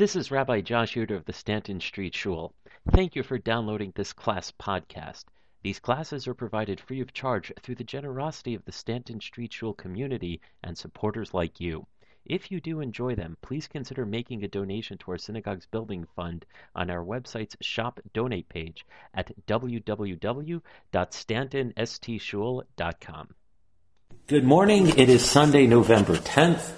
This is Rabbi Josh Yuter of the Stanton Street Shul. Thank you for downloading this class podcast. These classes are provided free of charge through the generosity of the Stanton Street Shul community and supporters like you. If you do enjoy them, please consider making a donation to our synagogue's building fund on our website's Shop Donate page at www.stantonstshul.com. Good morning. It is Sunday, November 10th.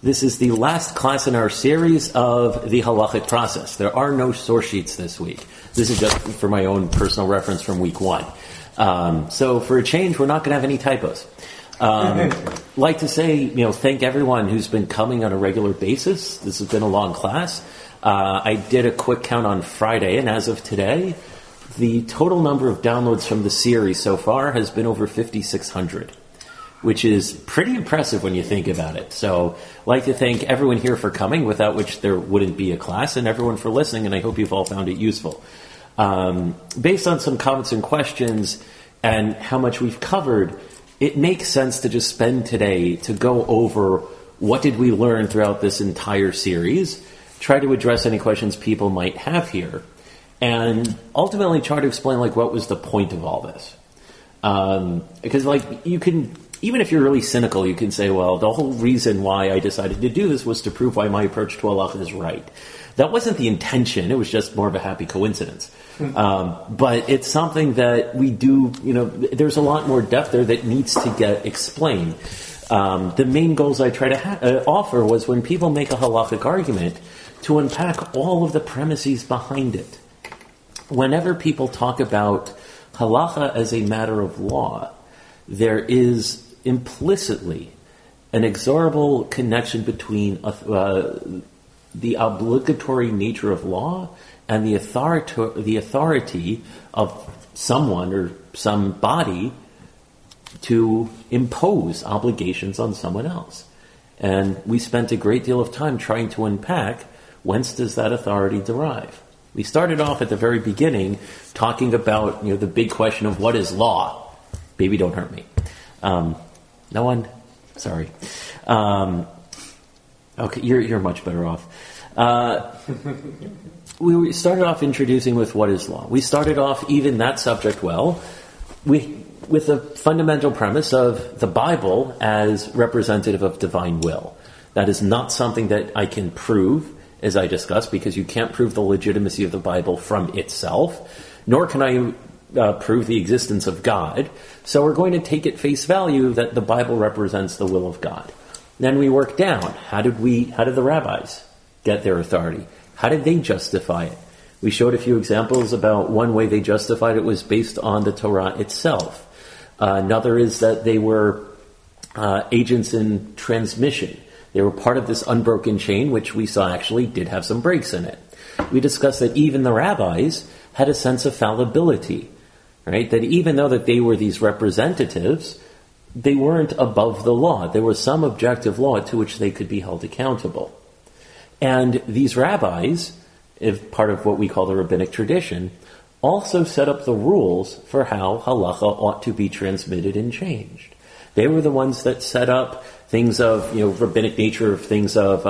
This is the last class in our series of the halachic process. There are no source sheets this week. This is just for my own personal reference from week one. So for a change, we're not going to have any typos. Like to say, thank everyone who's been coming on a regular basis. This has been a long class. I did a quick count on Friday, and as of today, the total number of downloads from the series so far has been over 5,600, which is pretty impressive when you think about it. So like to thank everyone here for coming, without which there wouldn't be a class, and everyone for listening, and I hope you've all found it useful. Based on some comments and questions and how much we've covered, it makes sense to just spend today to go over what did we learn throughout this entire series, try to address any questions people might have here, and ultimately try to explain what was the point of all this. Because you can, even if you're really cynical, you can say, well, the whole reason why I decided to do this was to prove why my approach to halacha is right. That wasn't the intention. It was just more of a happy coincidence. But it's something that we do, there's a lot more depth there that needs to get explained. The main goals I try to offer was when people make a halachic argument to unpack all of the premises behind it. Whenever people talk about halacha as a matter of law, there is implicitly an inexorable connection between the obligatory nature of law and the authority of someone or some body to impose obligations on someone else. And we spent a great deal of time trying to unpack whence does that authority derive. We started off at the very beginning talking about the big question of what is law. Baby, don't hurt me. No one? Sorry. Okay, you're much better off. We started off introducing with what is law. We started off even that subject with the fundamental premise of the Bible as representative of divine will. That is not something that I can prove, as I discussed, because you can't prove the legitimacy of the Bible from itself, nor can I prove the existence of God. So we're going to take at face value that the Bible represents the will of God. Then we work down. How did the rabbis get their authority? How did they justify it? We showed a few examples about one way they justified it was based on the Torah itself. Another is that they were agents in transmission. They were part of this unbroken chain, which we saw actually did have some breaks in it. We discussed that even the rabbis had a sense of fallibility, right? That even though that they were these representatives, they weren't above the law. There was some objective law to which they could be held accountable. And these rabbis, as part of what we call the rabbinic tradition, also set up the rules for how halacha ought to be transmitted and changed. They were the ones that set up things of, rabbinic nature, of things of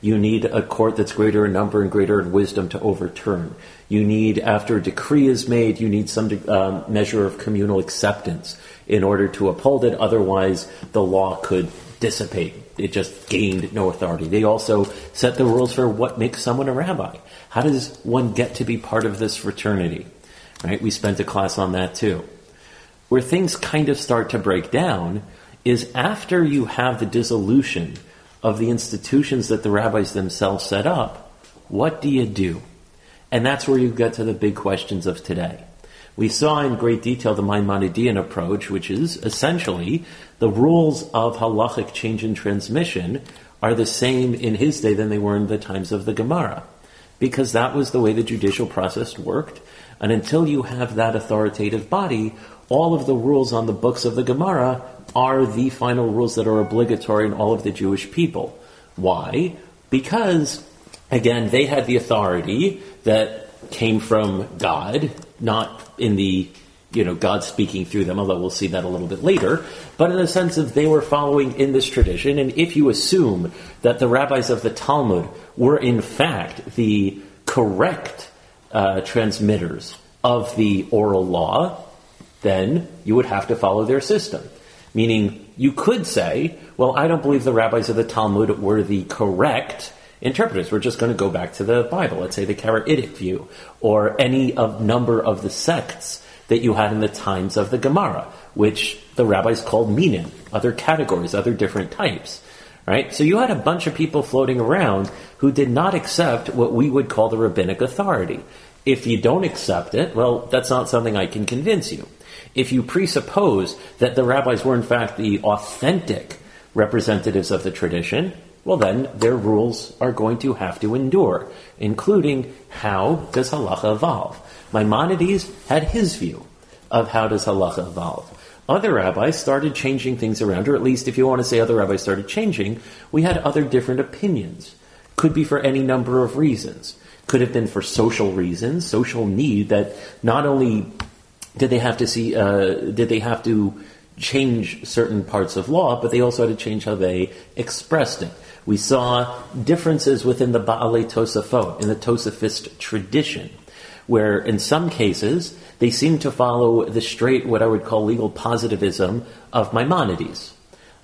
you need a court that's greater in number and greater in wisdom to overturn. You need, after a decree is made, you need some measure of communal acceptance in order to uphold it. Otherwise, the law could dissipate. It just gained no authority. They also set the rules for what makes someone a rabbi. How does one get to be part of this fraternity? Right? We spent a class on that too. Where things kind of start to break down is after you have the dissolution of the institutions that the rabbis themselves set up, what do you do? And that's where you get to the big questions of today. We saw in great detail the Maimonidean approach, which is essentially the rules of halachic change and transmission are the same in his day than they were in the times of the Gemara, because that was the way the judicial process worked. And until you have that authoritative body, all of the rules on the books of the Gemara are the final rules that are obligatory in all of the Jewish people. Why? Because, again, they had the authority that came from God, not in the God speaking through them, although we'll see that a little bit later, but in the sense of they were following in this tradition. And if you assume that the rabbis of the Talmud were in fact the correct transmitters of the oral law, then you would have to follow their system. Meaning, you could say, well, I don't believe the rabbis of the Talmud were the correct interpreters. We're just going to go back to the Bible. Let's say the Karaitic view, or any of number of the sects that you had in the times of the Gemara, which the rabbis called minim, other categories, other different types, right? So you had a bunch of people floating around who did not accept what we would call the rabbinic authority. If you don't accept it, well, that's not something I can convince you. If you presuppose that the rabbis were in fact the authentic representatives of the tradition, well then their rules are going to have to endure, including how does halacha evolve. Maimonides had his view of how does halacha evolve. Other rabbis started changing things around, or at least if you want to say other rabbis started changing, we had other different opinions. Could be for any number of reasons. Could have been for social reasons, social need, that not only did they have to change certain parts of law, but they also had to change how they expressed it. We saw differences within the Ba'alei Tosafot, in the Tosafist tradition, where in some cases they seemed to follow the straight, what I would call legal positivism of Maimonides.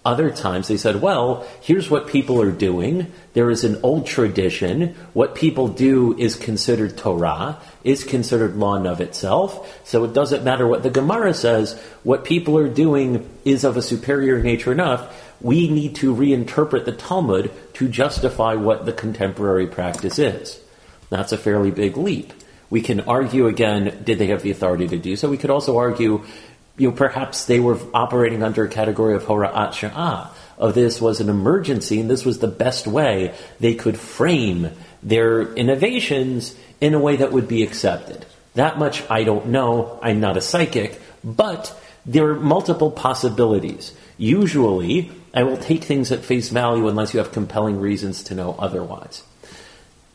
Other times they said, well, here's what people are doing. There is an old tradition. What people do is considered Torah, is considered law in of itself. So it doesn't matter what the Gemara says. What people are doing is of a superior nature enough. We need to reinterpret the Talmud to justify what the contemporary practice is. That's a fairly big leap. We can argue again, did they have the authority to do so? We could also argue, perhaps they were operating under a category of hora'at sha'ah, of this was an emergency, and this was the best way they could frame their innovations in a way that would be accepted. That much I don't know, I'm not a psychic, but there are multiple possibilities. Usually, I will take things at face value unless you have compelling reasons to know otherwise.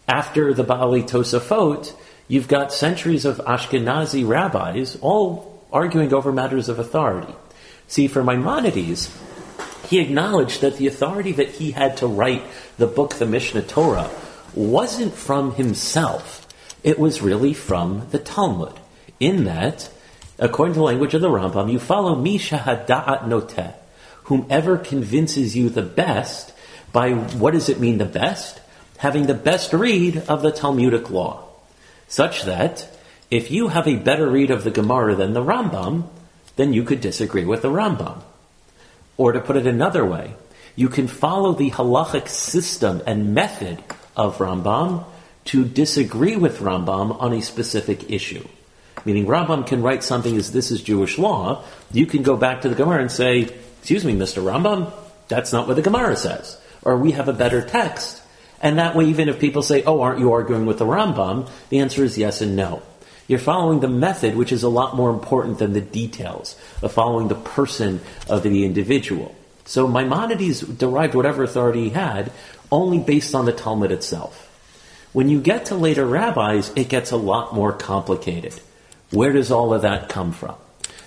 After the Ba'alei Tosafot, you've got centuries of Ashkenazi rabbis, all arguing over matters of authority. See, for Maimonides, he acknowledged that the authority that he had to write the book, the Mishneh Torah, wasn't from himself. It was really from the Talmud. In that, according to the language of the Rambam, you follow Misha Hada'at Noteh, whomever convinces you the best by, what does it mean the best? Having the best read of the Talmudic law. Such that, if you have a better read of the Gemara than the Rambam, then you could disagree with the Rambam. Or to put it another way, you can follow the halachic system and method of Rambam to disagree with Rambam on a specific issue. Meaning Rambam can write something as this is Jewish law, you can go back to the Gemara and say, excuse me, Mr. Rambam, that's not what the Gemara says. Or we have a better text. And that way, even if people say, oh, aren't you arguing with the Rambam? The answer is yes and no. You're following the method, which is a lot more important than the details of following the person of the individual. So Maimonides derived whatever authority he had only based on the Talmud itself. When you get to later rabbis, it gets a lot more complicated. Where does all of that come from?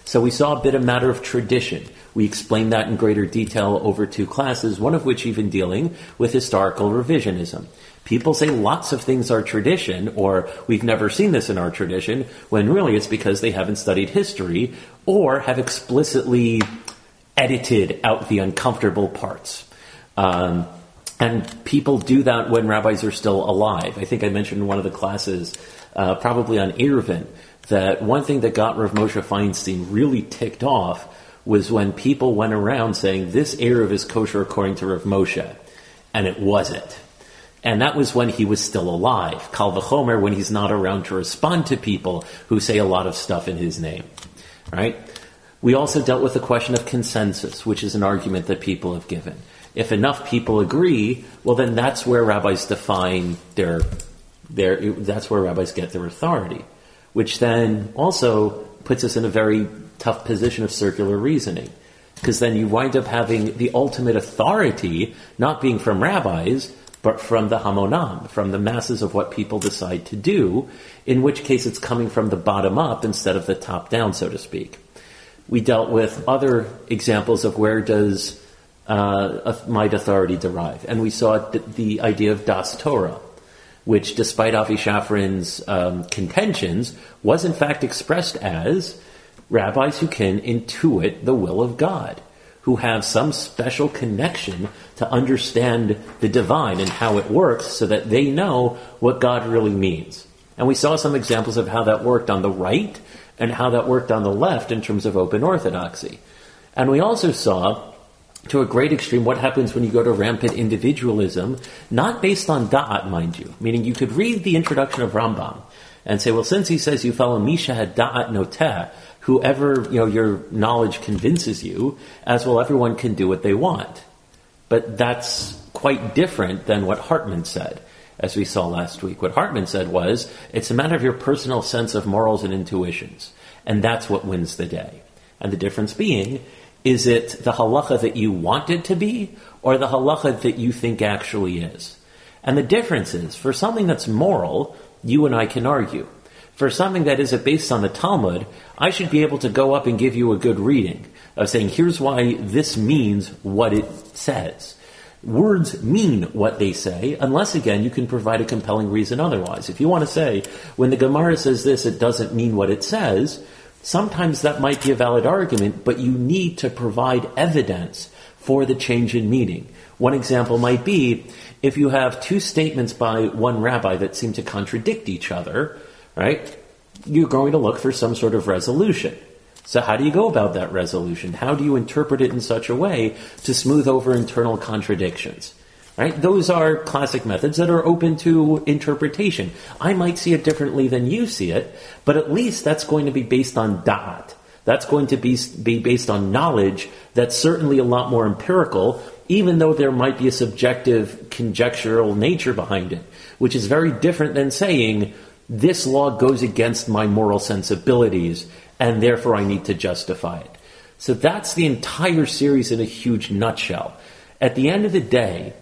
So we saw a bit of matter of tradition. We explained that in greater detail over two classes, one of which even dealing with historical revisionism. People say lots of things are tradition, or we've never seen this in our tradition, when really it's because they haven't studied history or have explicitly edited out the uncomfortable parts. And people do that when rabbis are still alive. I think I mentioned in one of the classes, probably on Erevin, that one thing that got Rav Moshe Feinstein really ticked off was when people went around saying, this Erev is kosher according to Rav Moshe, and it wasn't. And that was when he was still alive. Kal v'chomer when he's not around to respond to people who say a lot of stuff in his name. Right? We also dealt with the question of consensus, which is an argument that people have given. If enough people agree, well then that's where rabbis define their that's where rabbis get their authority. Which then also puts us in a very tough position of circular reasoning. Because then you wind up having the ultimate authority not being from rabbis, but from the hamonam, from the masses of what people decide to do, in which case it's coming from the bottom up instead of the top down, so to speak. We dealt with other examples of where does might authority derive, and we saw the idea of Das Torah, which despite Avi Shafrin's contentions, was in fact expressed as rabbis who can intuit the will of God, who have some special connection to understand the divine and how it works so that they know what God really means. And we saw some examples of how that worked on the right and how that worked on the left in terms of open orthodoxy. And we also saw, to a great extreme, what happens when you go to rampant individualism, not based on da'at, mind you. Meaning you could read the introduction of Rambam and say, well, since he says you follow Misha had da'at noteh, whoever, your knowledge convinces you, as well everyone can do what they want. But that's quite different than what Hartman said, as we saw last week. What Hartman said was, it's a matter of your personal sense of morals and intuitions. And that's what wins the day. And the difference being, is it the halacha that you want it to be, or the halacha that you think actually is? And the difference is, for something that's moral, you and I can argue. For something that is based on the Talmud, I should be able to go up and give you a good reading of saying, here's why this means what it says. Words mean what they say, unless, again, you can provide a compelling reason otherwise. If you want to say, when the Gemara says this, it doesn't mean what it says, sometimes that might be a valid argument, but you need to provide evidence for the change in meaning. One example might be, if you have two statements by one rabbi that seem to contradict each other, right? You're going to look for some sort of resolution. So how do you go about that resolution? How do you interpret it in such a way to smooth over internal contradictions? Right? Those are classic methods that are open to interpretation. I might see it differently than you see it, but at least that's going to be based on da'at. That's going to be based on knowledge that's certainly a lot more empirical, even though there might be a subjective, conjectural nature behind it, which is very different than saying, this law goes against my moral sensibilities, and therefore I need to justify it. So that's the entire series in a huge nutshell. At the end of the day,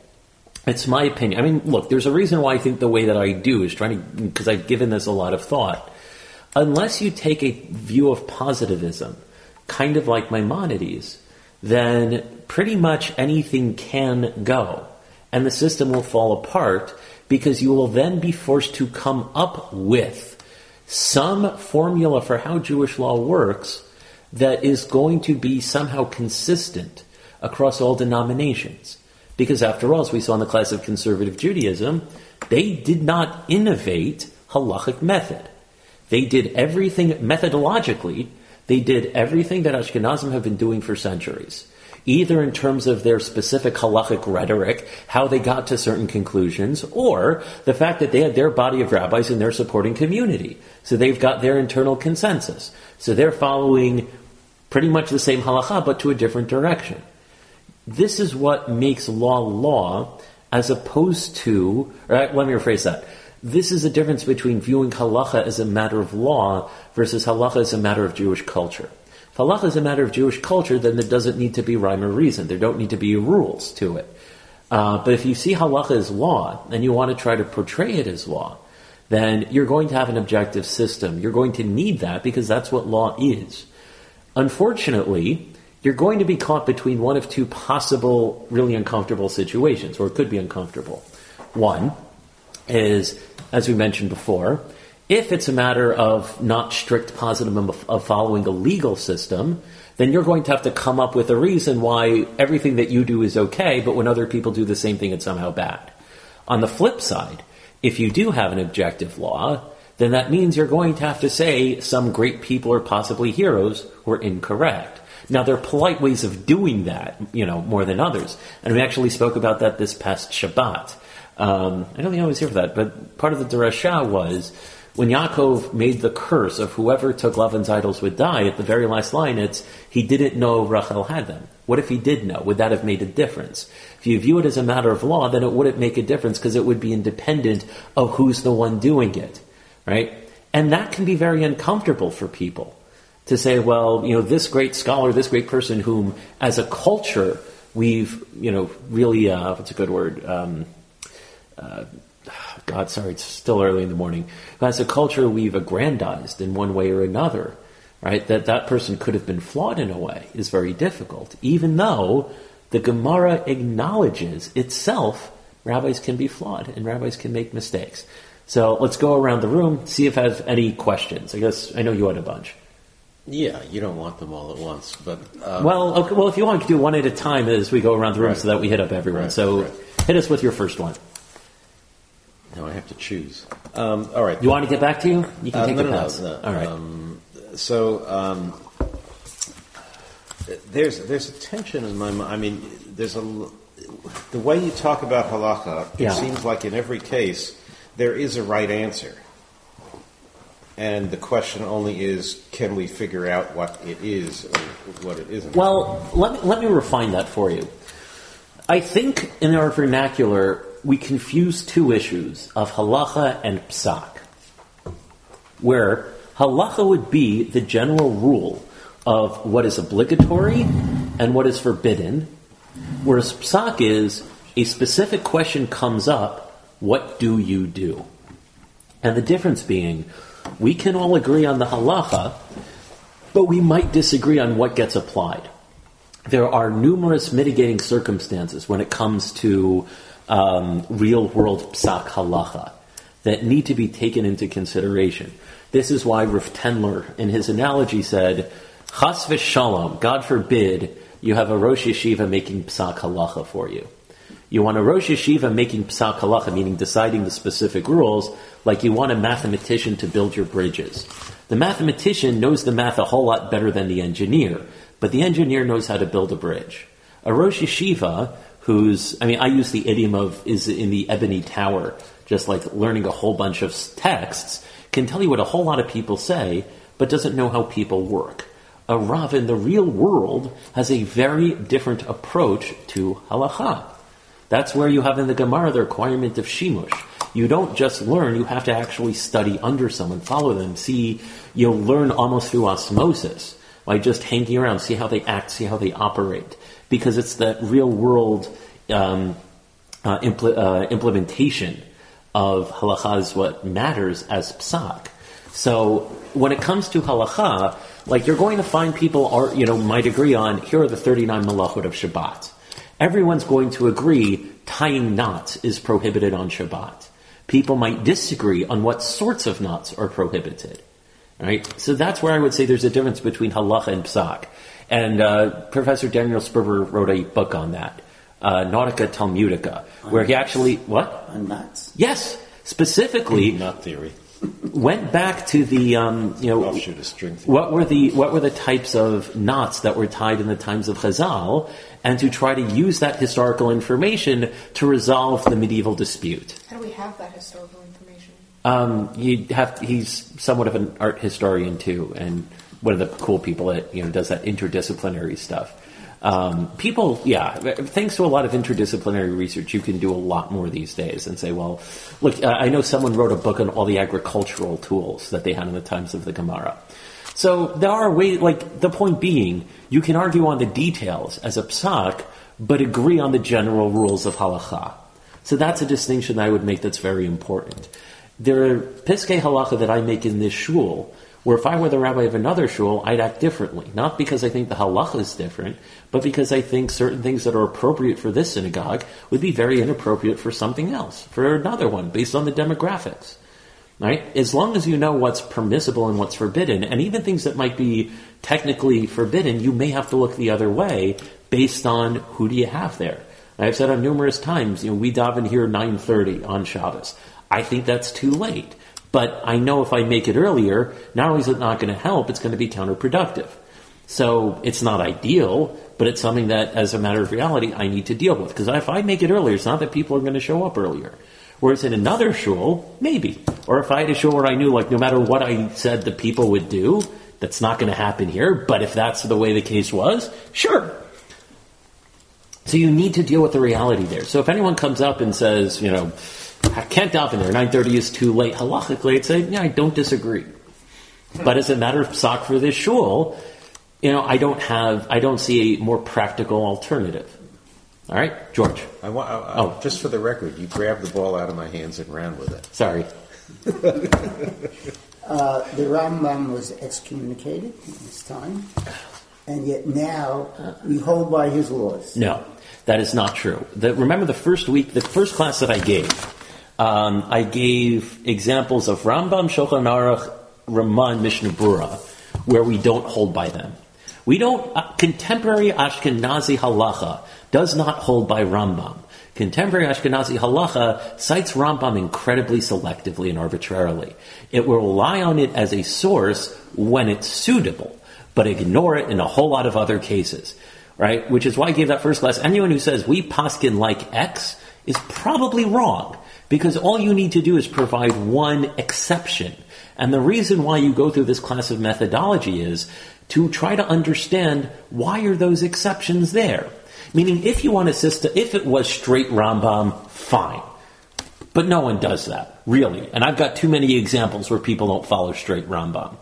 it's my opinion. I mean, look, there's a reason why I think the way that I do is because I've given this a lot of thought. Unless you take a view of positivism, kind of like Maimonides, then pretty much anything can go, and the system will fall apart, because you will then be forced to come up with some formula for how Jewish law works that is going to be somehow consistent across all denominations. Because after all, as we saw in the class of conservative Judaism, they did not innovate halachic method. They did everything methodologically. They did everything that Ashkenazim have been doing for centuries, either in terms of their specific halachic rhetoric, how they got to certain conclusions, or the fact that they had their body of rabbis in their supporting community. So they've got their internal consensus. So they're following pretty much the same halacha, but to a different direction. This is what makes law, as opposed to, let me rephrase that. This is the difference between viewing halacha as a matter of law versus halacha as a matter of Jewish culture. If halacha is a matter of Jewish culture, then there doesn't need to be rhyme or reason. There don't need to be rules to it. But if you see halacha as law, and you want to try to portray it as law, then you're going to have an objective system. You're going to need that, because that's what law is. Unfortunately, you're going to be caught between one of two possible really uncomfortable situations, or it could be uncomfortable. One is, as we mentioned before, if it's a matter of not strict positivism of following a legal system, then you're going to have to come up with a reason why everything that you do is okay, but when other people do the same thing, it's somehow bad. On the flip side, if you do have an objective law, then that means you're going to have to say some great people or possibly heroes were incorrect. Now, there are polite ways of doing that, more than others. And we actually spoke about that this past Shabbat. I don't think I was here for that, but part of the drasha was, when Yaakov made the curse of whoever took Lavan's idols would die, at the very last line it's, he didn't know Rachel had them. What if he did know? Would that have made a difference? If you view it as a matter of law, then it wouldn't make a difference because it would be independent of who's the one doing it, right? And that can be very uncomfortable for people to say, well, this great scholar, this great person whom as a culture we've, really, God, sorry, it's still early in the morning. As a culture, we've aggrandized in one way or another, right? That person could have been flawed in a way is very difficult, even though the Gemara acknowledges itself rabbis can be flawed and rabbis can make mistakes. So let's go around the room, see if I have any questions. I guess I know you had a bunch. Yeah, you don't want them all at once, but well, if you want, you can do one at a time as we go around the room, right, so that we hit up everyone. Right, so hit us with your first one. No, I have to choose. All right. You want to get back to you? You can take a pass. No. All right. There's a tension in my mind. I mean, the way you talk about halacha, it seems like in every case there is a right answer. And the question only is, can we figure out what it is or what it isn't? Well, let me refine that for you. I think in our vernacular, we confuse two issues of halacha and psak, where halacha would be the general rule of what is obligatory and what is forbidden, whereas psak is a specific question comes up, what do you do? And the difference being, we can all agree on the halacha, but we might disagree on what gets applied. There are numerous mitigating circumstances when it comes to real-world psak halacha that need to be taken into consideration. This is why Rav Tendler, in his analogy, said, Chas v'shalom, God forbid, you have a Rosh Yeshiva making psak halacha for you. You want a Rosh Yeshiva making psak halacha, meaning deciding the specific rules, like you want a mathematician to build your bridges. The mathematician knows the math a whole lot better than the engineer, but the engineer knows how to build a bridge. A Rosh Yeshiva I use the idiom of is in the Ebony Tower, just like learning a whole bunch of texts, can tell you what a whole lot of people say, but doesn't know how people work. A Rav in the real world has a very different approach to halacha. That's where you have in the Gemara the requirement of shimush. You don't just learn, you have to actually study under someone, follow them, see, you'll learn almost through osmosis, by just hanging around, see how they act, see how they operate. Because it's that real-world implementation of halacha is what matters as psak. So when it comes to halacha, like you're going to find people might agree on, here are the 39 malachot of Shabbat. Everyone's going to agree tying knots is prohibited on Shabbat. People might disagree on what sorts of knots are prohibited. Right? So that's where I would say there's a difference between halacha and psak. And Professor Daniel Sperber wrote a book on that, Nautica Talmudica, where he actually... What? On knots. Yes, specifically... Knot theory. Went back to the, offshoot of string theory. What were the types of knots that were tied in the times of Chazal, and to try to use that historical information to resolve the medieval dispute. How do we have that historical information? He's somewhat of an art historian too, and one of the cool people that does that interdisciplinary stuff. Thanks to a lot of interdisciplinary research, you can do a lot more these days and say, well, look, I know someone wrote a book on all the agricultural tools that they had in the times of the Gemara. So there are ways, like, the point being, you can argue on the details as a psak, but agree on the general rules of halacha. So that's a distinction that I would make that's very important. There are piskei halacha that I make in this shul, where if I were the rabbi of another shul, I'd act differently. Not because I think the halacha is different, but because I think certain things that are appropriate for this synagogue would be very inappropriate for something else, for another one, based on the demographics. Right? As long as you know what's permissible and what's forbidden, and even things that might be technically forbidden, you may have to look the other way based on who do you have there. I've said on numerous times, we daven here 9:30 on Shabbos. I think that's too late. But I know if I make it earlier, not only is it not going to help, it's going to be counterproductive. So it's not ideal, but it's something that, as a matter of reality, I need to deal with. Because if I make it earlier, it's not that people are going to show up earlier. Whereas in another shul, maybe. Or if I had a shul where I knew, no matter what I said the people would do, that's not going to happen here. But if that's the way the case was, sure. So you need to deal with the reality there. So if anyone comes up and says, I can't daven there, 9:30 is too late, halachically, I'd say, I don't disagree. But as a matter of psak for this shul, I don't see a more practical alternative. All right, George. I just for the record, you grabbed the ball out of my hands and ran with it. Sorry. The Rambam was excommunicated in his time, and yet now we hold by his laws. No, that is not true. Remember the first week, the first class that I gave examples of Rambam, Shulchan Aruch, Rama, and Mishnah Berurah, where we don't hold by them. We don't, contemporary Ashkenazi halacha does not hold by Rambam. Contemporary Ashkenazi halacha cites Rambam incredibly selectively and arbitrarily. It will rely on it as a source when it's suitable, but ignore it in a whole lot of other cases, right? Which is why I gave that first class. Anyone who says we paskin like X is probably wrong, because all you need to do is provide one exception. And the reason why you go through this class of methodology is to try to understand why are those exceptions there. Meaning, if you want a system, if it was straight Rambam, fine. But no one does that, really. And I've got too many examples where people don't follow straight Rambam.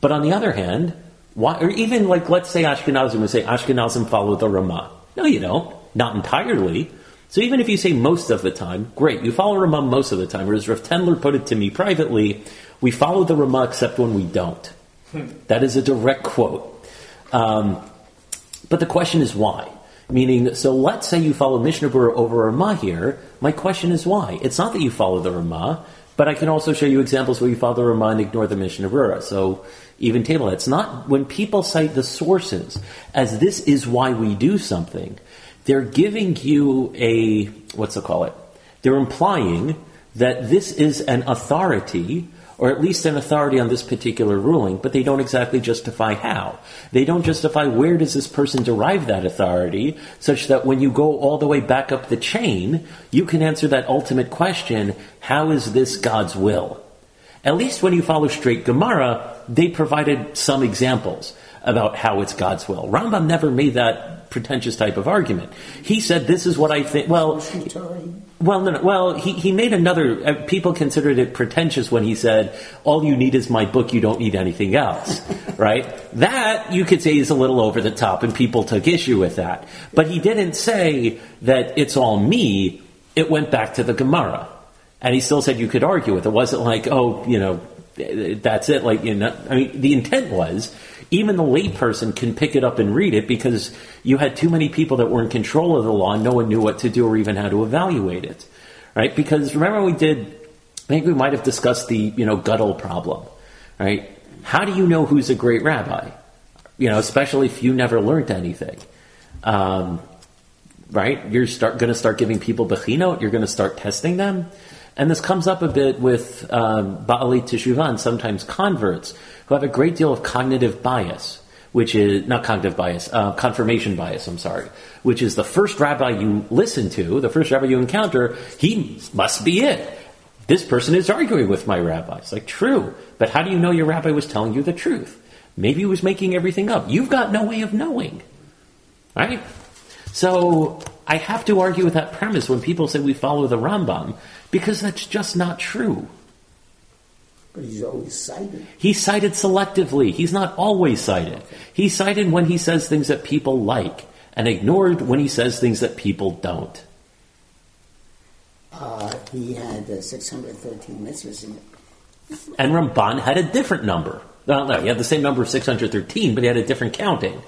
But on the other hand, why, or even like, let's say Ashkenazim would say, Ashkenazim follow the Rama. No, you don't. Not entirely. So even if you say most of the time, great, you follow Rama most of the time. Or as Rav Tendler put it to me privately, we follow the Rama except when we don't. That is a direct quote. But the question is why? Meaning, so let's say you follow Mishneh Berurah over Rama here. My question is why? It's not that you follow the Rama, but I can also show you examples where you follow the Rama and ignore the Mishneh Berurah. So even table that. It's not when people cite the sources as this is why we do something, they're giving you a, they're implying that this is an authority, or at least an authority on this particular ruling, but they don't exactly justify how. They don't justify where does this person derive that authority, such that when you go all the way back up the chain, you can answer that ultimate question, how is this God's will? At least when you follow straight Gemara, they provided some examples about how it's God's will. Rambam never made that pretentious type of argument. He said, this is what I think, he made another, people considered it pretentious when he said, all you need is my book, you don't need anything else, right? That, you could say, is a little over the top, and people took issue with that. But he didn't say that it's all me, it went back to the Gemara. And he still said you could argue with it. It wasn't like, oh, you know, that's it. Like, you know, I mean, the intent was, even the layperson can pick it up and read it because you had too many people that were in control of the law and no one knew what to do or even how to evaluate it, right? Because remember we did, I think we might have discussed the, you know, Gödel problem, right? How do you know who's a great rabbi? You know, especially if you never learned anything, right? You're going to start giving people bechinot. You're going to start testing them. And this comes up a bit with Ba'alei Teshuva and sometimes converts who have a great deal of cognitive bias, which is, not cognitive bias, confirmation bias, I'm sorry, which is the first rabbi you listen to, the first rabbi you encounter, he must be it. This person is arguing with my rabbi. It's like, true, but how do you know your rabbi was telling you the truth? Maybe he was making everything up. You've got no way of knowing, right? So I have to argue with that premise when people say we follow the Rambam, because that's just not true. But he's always cited. He's cited selectively. He's not always cited. He's cited when he says things that people like, and ignored when he says things that people don't. He had 613 mitzvahs in it. And Ramban had a different number. No, he had the same number of 613, but he had a different counting.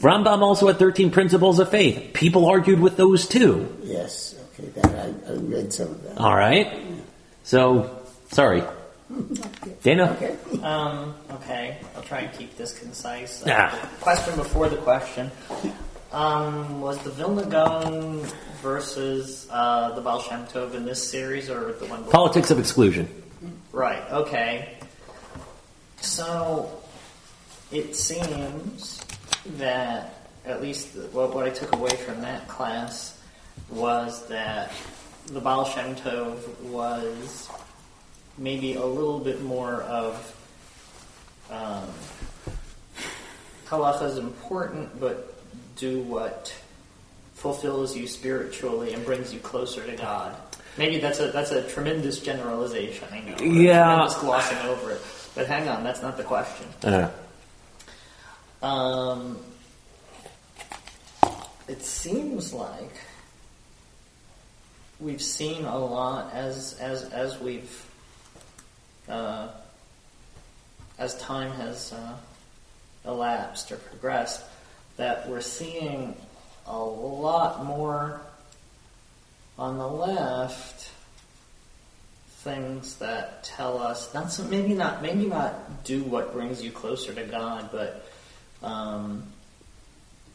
Rambam also had 13 principles of faith. People argued with those too. Yes, okay, that I read some of that. All right. Yeah. So, sorry. Dana? Okay. Okay, I'll try and keep this concise. Question before the question. Was the Vilna Gaon versus the Baal Shem Tov in this series or the one before? Politics of Exclusion. Right, okay. So, it seems that at least what I took away from that class was that the Baal Shem Tov was maybe a little bit more of halacha is important, but do what fulfills you spiritually and brings you closer to God. Maybe that's a tremendous generalization. I know. Yeah, I'm just glossing over it. But hang on, that's not the question. it seems like we've seen a lot as time has elapsed or progressed, that we're seeing a lot more on the left things that tell us maybe not do what brings you closer to God, but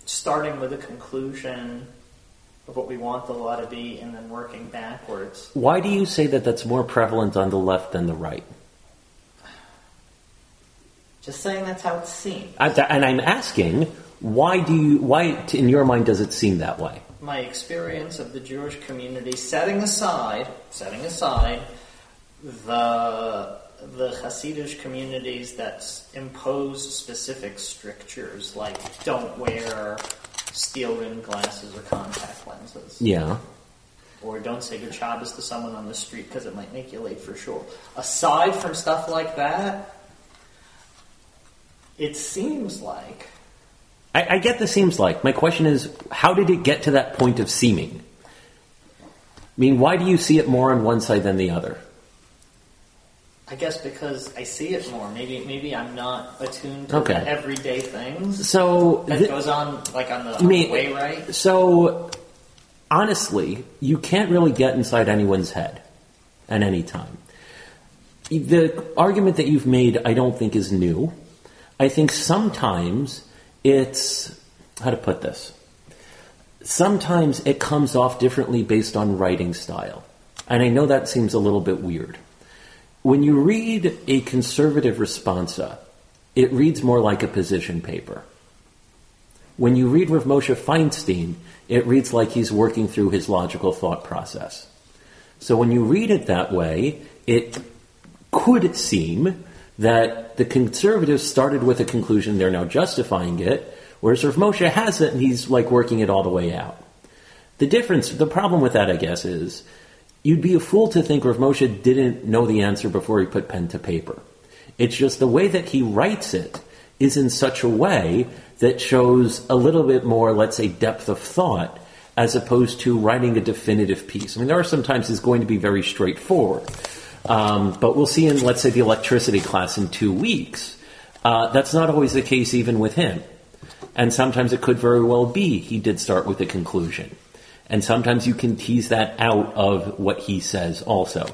starting with a conclusion of what we want the law to be and then working backwards. Why do you say that that's more prevalent on the left than the right? Just saying that's how it seems. And I'm asking, why in your mind does it seem that way? My experience of the Jewish community, setting aside the Hasidic communities that impose specific strictures, like don't wear steel-rimmed glasses or contact lenses. Yeah. Or don't say good Shabbos to someone on the street because it might make you late for shul. Aside from stuff like that, it seems like... I get the seems like. My question is, how did it get to that point of seeming? I mean, why do you see it more on one side than the other? I guess because I see it more. Maybe I'm not attuned to the everyday things. So that goes on, like on the way right. So honestly, you can't really get inside anyone's head at any time. The argument that you've made, I don't think is new. I think sometimes it's, how to put this? Sometimes it comes off differently based on writing style. And I know that seems a little bit weird. When you read a conservative responsa, it reads more like a position paper. When you read Rav Moshe Feinstein, it reads like he's working through his logical thought process. So when you read it that way, it could seem that the conservatives started with a conclusion, they're now justifying it, whereas Rav Moshe has it and he's like working it all the way out. The difference, the problem with that, I guess, is you'd be a fool to think Rav Moshe didn't know the answer before he put pen to paper. It's just the way that he writes it is in such a way that shows a little bit more, let's say, depth of thought as opposed to writing a definitive piece. I mean, there are sometimes it's going to be very straightforward. But we'll see in, let's say, the electricity class in 2 weeks. That's not always the case even with him. And sometimes it could very well be he did start with a conclusion. And sometimes you can tease that out of what he says also.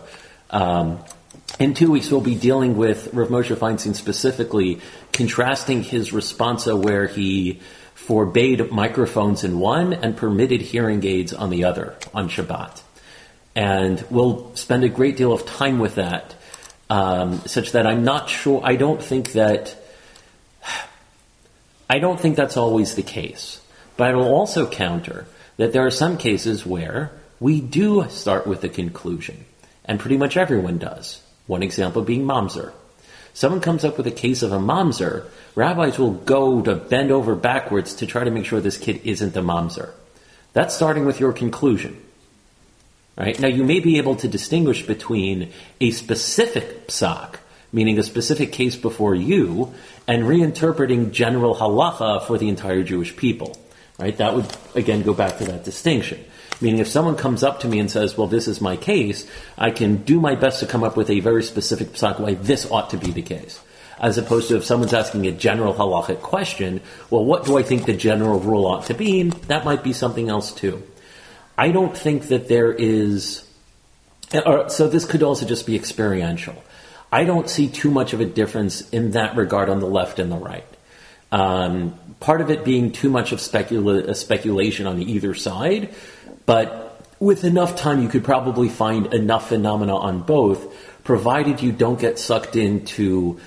In 2 weeks, we'll be dealing with Rav Moshe Feinstein specifically, contrasting his responsa where he forbade microphones in one and permitted hearing aids on the other, on Shabbat. And we'll spend a great deal of time with that, such that I'm not sure, I don't think that's always the case. But I will also counter that there are some cases where we do start with a conclusion, and pretty much everyone does. One example being mamzer. Someone comes up with a case of a mamzer, rabbis will go to bend over backwards to try to make sure this kid isn't a mamzer. That's starting with your conclusion. Right? Now, you may be able to distinguish between a specific psak, meaning a specific case before you, and reinterpreting general halacha for the entire Jewish people. Right? That would, again, go back to that distinction. Meaning if someone comes up to me and says, well, this is my case, I can do my best to come up with a very specific psak why this ought to be the case. As opposed to if someone's asking a general halachic question, well, what do I think the general rule ought to be? That might be something else too. I don't think that there is... So this could also just be experiential. I don't see too much of a difference in that regard on the left and the right. Part of it being too much of speculation on either side, but with enough time you could probably find enough phenomena on both, provided you don't get sucked into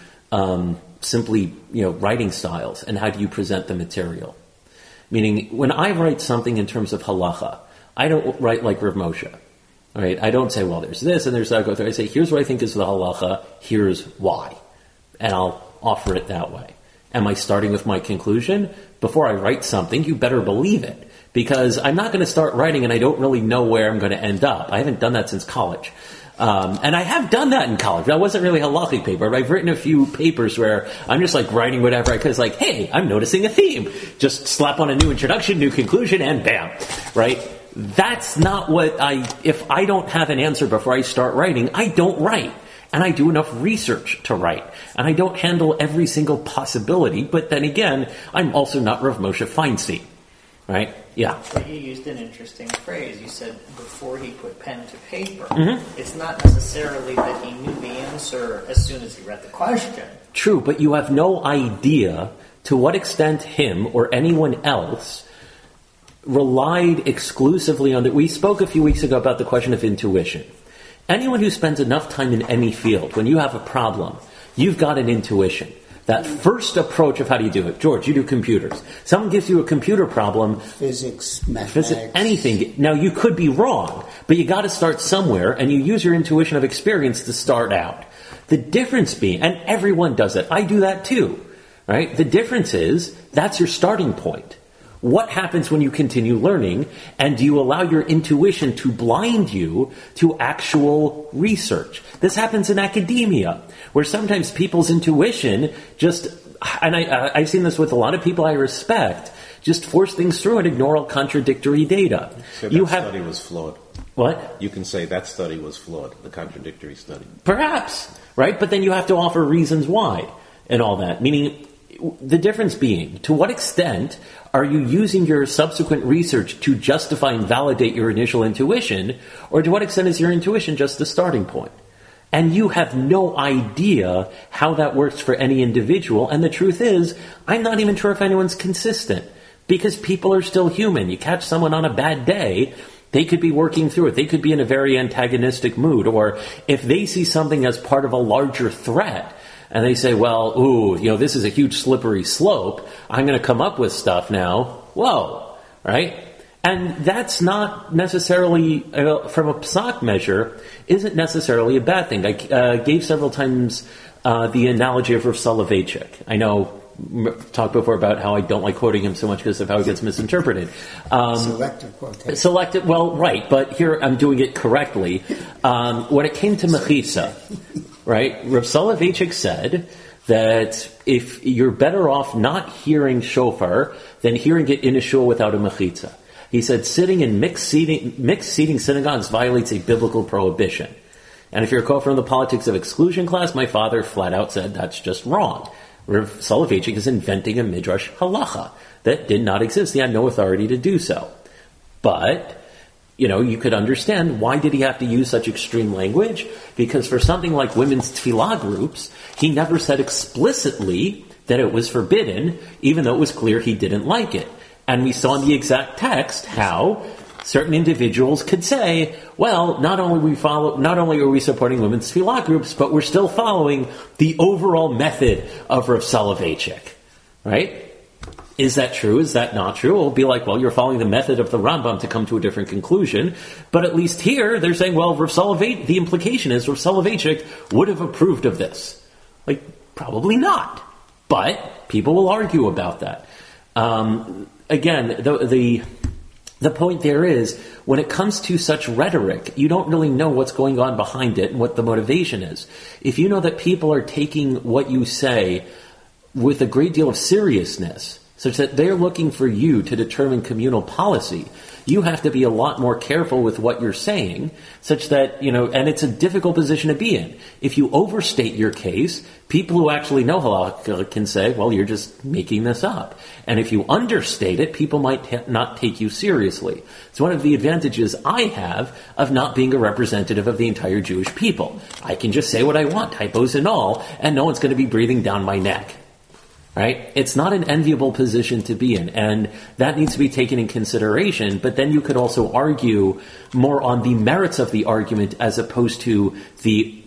simply writing styles and how do you present the material. Meaning, when I write something in terms of halacha, I don't write like Rav Moshe. Right? I don't say, well, there's this and there's that. I go through. I say, here's what I think is the halacha, here's why. And I'll offer it that way. Am I starting with my conclusion? Before I write something, you better believe it. Because I'm not going to start writing and I don't really know where I'm going to end up. I haven't done that since college. And I have done that in college. That wasn't really a halachic paper, but I've written a few papers where I'm just like writing whatever I could. It's like, hey, I'm noticing a theme. Just slap on a new introduction, new conclusion, and bam, right? That's not what if I don't have an answer before I start writing, I don't write. And I do enough research to write. And I don't handle every single possibility. But then again, I'm also not Rav Moshe Feinstein. Right? Yeah. But you used an interesting phrase. You said before he put pen to paper. Mm-hmm. It's not necessarily that he knew the answer as soon as he read the question. True, but you have no idea to what extent him or anyone else relied exclusively on that. We spoke a few weeks ago about the question of intuition. Anyone who spends enough time in any field, when you have a problem, you've got an intuition. That first approach of how do you do it. George, you do computers. Someone gives you a computer problem. Physics, mathematics. Anything. Now, you could be wrong, but you got to start somewhere, and you use your intuition of experience to start out. The difference being, and everyone does it. I do that too, right? The difference is, that's your starting point. What happens when you continue learning, and do you allow your intuition to blind you to actual research? This happens in academia, where sometimes people's intuition just, and I've seen this with a lot of people I respect, just force things through and ignore all contradictory data. So study was flawed. What? You can say that study was flawed, the contradictory study. Perhaps, right? But then you have to offer reasons why and all that, meaning the difference being, to what extent are you using your subsequent research to justify and validate your initial intuition, or to what extent is your intuition just the starting point? And you have no idea how that works for any individual, and the truth is, I'm not even sure if anyone's consistent, because people are still human. You catch someone on a bad day, they could be working through it, they could be in a very antagonistic mood, or if they see something as part of a larger threat, and they say, well, this is a huge slippery slope. I'm going to come up with stuff now. Whoa, right? And that's not necessarily, from a psak measure, isn't necessarily a bad thing. I gave several times the analogy of Rav Soloveitchik. I know, talked before about how I don't like quoting him so much because of how he gets misinterpreted. Selective quotation. Selective, well, right, but here I'm doing it correctly. When it came to Mechitza... Right? Rav Soloveitchik said that if you're better off not hearing shofar than hearing it in a shul without a mechitza. He said sitting in mixed seating synagogues violates a biblical prohibition. And if you're a quote from the politics of exclusion class, my father flat out said that's just wrong. Rav Soloveitchik is inventing a midrash halacha that did not exist. He had no authority to do so. But... you could understand why did he have to use such extreme language? Because for something like women's tefillah groups, he never said explicitly that it was forbidden, even though it was clear he didn't like it. And we saw in the exact text how certain individuals could say, well, not only are we supporting women's tefillah groups, but we're still following the overall method of Rav Soloveitchik, right? Is that true? Is that not true? It'll be like, well, you're following the method of the Rambam to come to a different conclusion. But at least here, they're saying, well, the implication is Rav Soloveitchik would have approved of this. Like, probably not. But people will argue about that. Again, the point there is, when it comes to such rhetoric, you don't really know what's going on behind it and what the motivation is. If you know that people are taking what you say with a great deal of seriousness, such that they're looking for you to determine communal policy, you have to be a lot more careful with what you're saying, such that, and it's a difficult position to be in. If you overstate your case, people who actually know halakha can say, well, you're just making this up. And if you understate it, people might not take you seriously. It's one of the advantages I have of not being a representative of the entire Jewish people. I can just say what I want, typos and all, and no one's going to be breathing down my neck. Right? It's not an enviable position to be in, and that needs to be taken in consideration, but then you could also argue more on the merits of the argument as opposed to the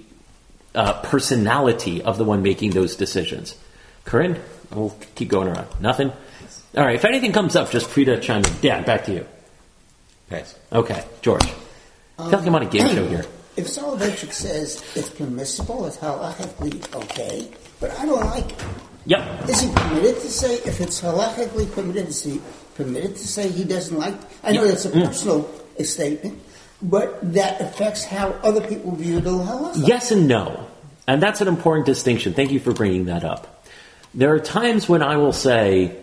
personality of the one making those decisions. Corinne, we'll keep going around. Nothing? All right, if anything comes up, just free to chime in. Dan, back to you. Pass. Okay, George. I feel like I'm on a game show here. If Soloveitchik says it's permissible, it's halachically okay, but I don't like it. Yep. Is he permitted to say, if it's halachically permitted, is he permitted to say he doesn't like it? I know that's a personal statement, But that affects how other people view the halacha. Yes and no. And that's an important distinction. Thank you for bringing that up. There are times when I will say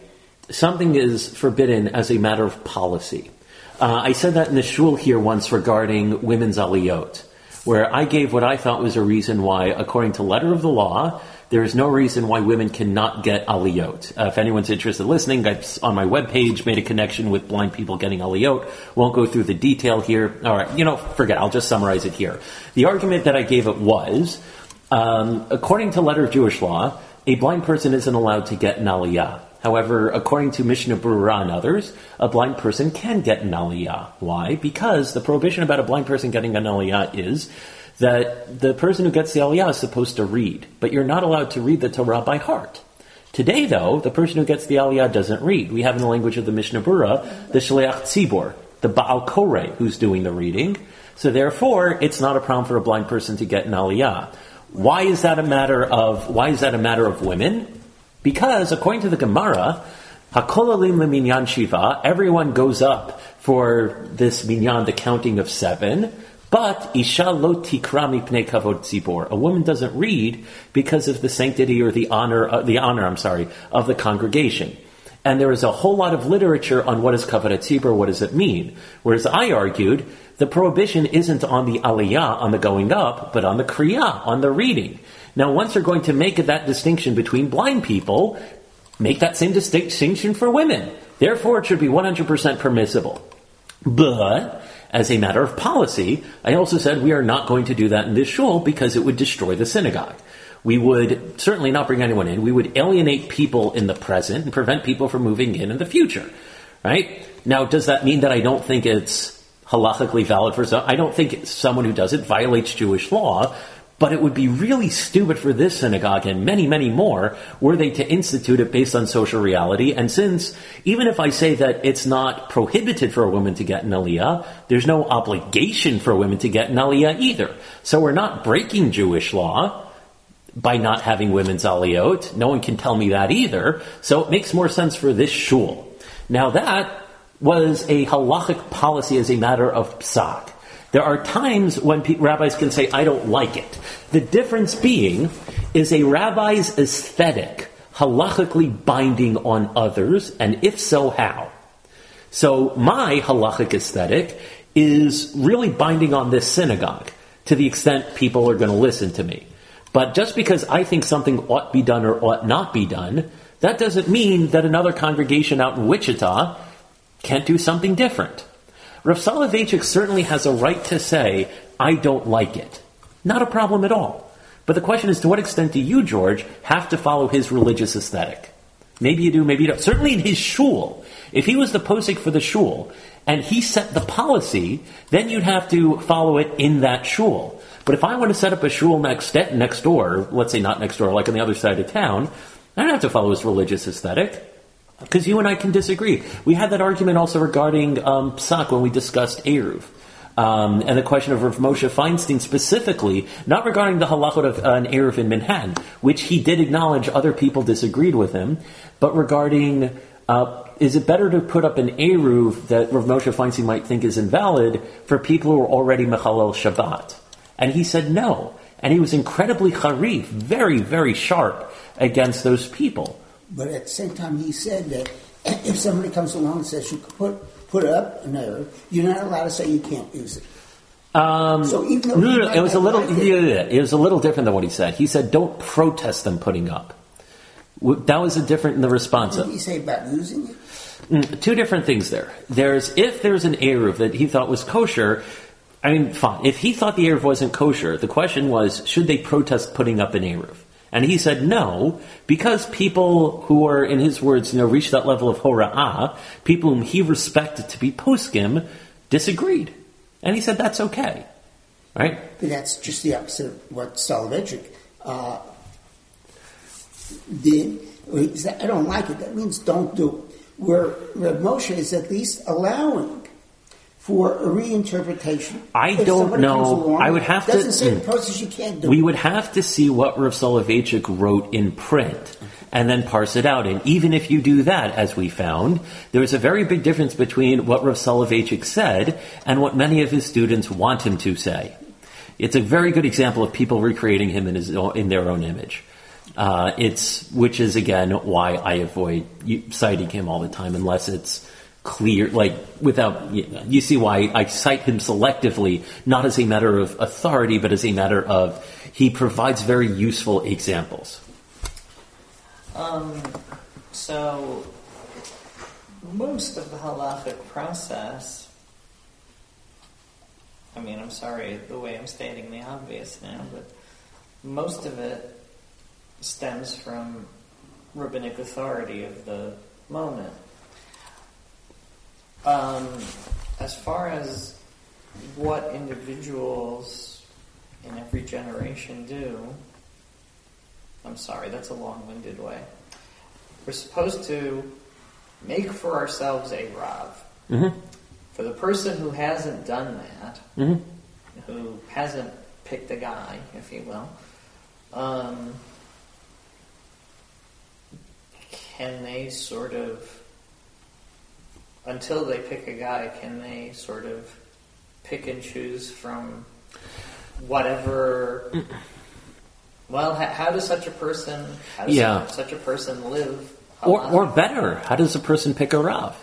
something is forbidden as a matter of policy. I said that in the shul here once regarding women's aliyot, where I gave what I thought was a reason why, according to letter of the law, there is no reason why women cannot get aliyot. If anyone's interested in listening, I've, on my webpage, made a connection with blind people getting aliyot. Won't go through the detail here. All right, forget. I'll just summarize it here. The argument that I gave it was, according to letter of Jewish law, a blind person isn't allowed to get an aliyah. However, according to Mishnah Berurah and others, a blind person can get an aliyah. Why? Because the prohibition about a blind person getting an aliyah is that the person who gets the aliyah is supposed to read, but you're not allowed to read the Torah by heart. Today, though, the person who gets the aliyah doesn't read. We have in the language of the Mishneh Berurah, the Shaleach Tzibor, the Baal Koreh, who's doing the reading. So therefore, it's not a problem for a blind person to get an aliyah. Why is that a matter of women? Because, according to the Gemara, Hakol Alim Leminyan Shiva, everyone goes up for this minyan, the counting of 7, but Isha Lo Tikra Mipnei Kavod Tzibor. A woman doesn't read because of the sanctity or the honor of the congregation. And there is a whole lot of literature on what is Kavod Tzibor, what does it mean? Whereas I argued, the prohibition isn't on the aliyah, on the going up, but on the kriyah, on the reading. Now, once you're going to make that distinction between blind people, make that same distinction for women. Therefore, it should be 100% permissible. But, as a matter of policy, I also said we are not going to do that in this shul because it would destroy the synagogue. We would certainly not bring anyone in. We would alienate people in the present and prevent people from moving in the future. Right? Now, does that mean that I don't think it's halachically valid for some? I don't think someone who does it violates Jewish law. But it would be really stupid for this synagogue and many, many more were they to institute it based on social reality. And since, even if I say that it's not prohibited for a woman to get an aliyah, there's no obligation for women to get an aliyah either. So we're not breaking Jewish law by not having women's aliyot. No one can tell me that either. So it makes more sense for this shul. Now that was a halachic policy as a matter of psak. There are times when rabbis can say, I don't like it. The difference being is a rabbi's aesthetic halachically binding on others, and if so, how? So my halachic aesthetic is really binding on this synagogue to the extent people are going to listen to me. But just because I think something ought be done or ought not be done, that doesn't mean that another congregation out in Wichita can't do something different. Rav Soloveitchik certainly has a right to say, I don't like it. Not a problem at all. But the question is, to what extent do you, George, have to follow his religious aesthetic? Maybe you do, maybe you don't. Certainly in his shul. If he was the posek for the shul, and he set the policy, then you'd have to follow it in that shul. But if I want to set up a shul next door, let's say not next door, like on the other side of town, I don't have to follow his religious aesthetic. Because you and I can disagree. We had that argument also regarding Psak when we discussed Eruv. And the question of Rav Moshe Feinstein specifically, not regarding the halachot of an Eruv in Manhattan, which he did acknowledge other people disagreed with him, but regarding is it better to put up an Eruv that Rav Moshe Feinstein might think is invalid for people who are already Mechalel Shabbat? And he said no. And he was incredibly harif, very, very sharp against those people. But at the same time, he said that if somebody comes along and says you can put up an error, you're not allowed to say you can't use it. So even though it was a little different than what he said. He said, "Don't protest them putting up." That was a different in the response. What did he say about using it? Two different things there. If there's an eruv that he thought was kosher. I mean, fine. If he thought the eruv wasn't kosher, the question was, should they protest putting up an eruv? And he said no, because people who are, in his words, reach that level of hora'ah, people whom he respected to be poskim, disagreed. And he said that's okay. Right? But that's just the opposite of what Soloveitchik did. He said, I don't like it. That means don't do it. Where Rav Moshe is at least allowing for a reinterpretation. I don't know. I would have to. Doesn't say the process you can't do. We would have to see what Rav Soloveitchik wrote in print. and then parse it out. And even if you do that, as we found, there's a very big difference between what Rav Soloveitchik said and what many of his students want him to say. It's a very good example of people recreating him in their own image. Which is, again, why I avoid citing him all the time, unless it's clear, like, without, you see why I cite him selectively, not as a matter of authority, but as a matter of, he provides very useful examples. So, most of the halachic process, I mean, I'm sorry the way I'm stating the obvious now, but most of it stems from rabbinic authority of the moment. As far as what individuals in every generation do, I'm sorry, that's a long-winded way. We're supposed to make for ourselves a Rav. Mm-hmm. For the person who hasn't done that, mm-hmm. who hasn't picked a guy, if you will, can they sort of, until they pick a guy, can they sort of pick and choose from whatever? Well, how does such a person live? Or better, how does a person pick a Rav?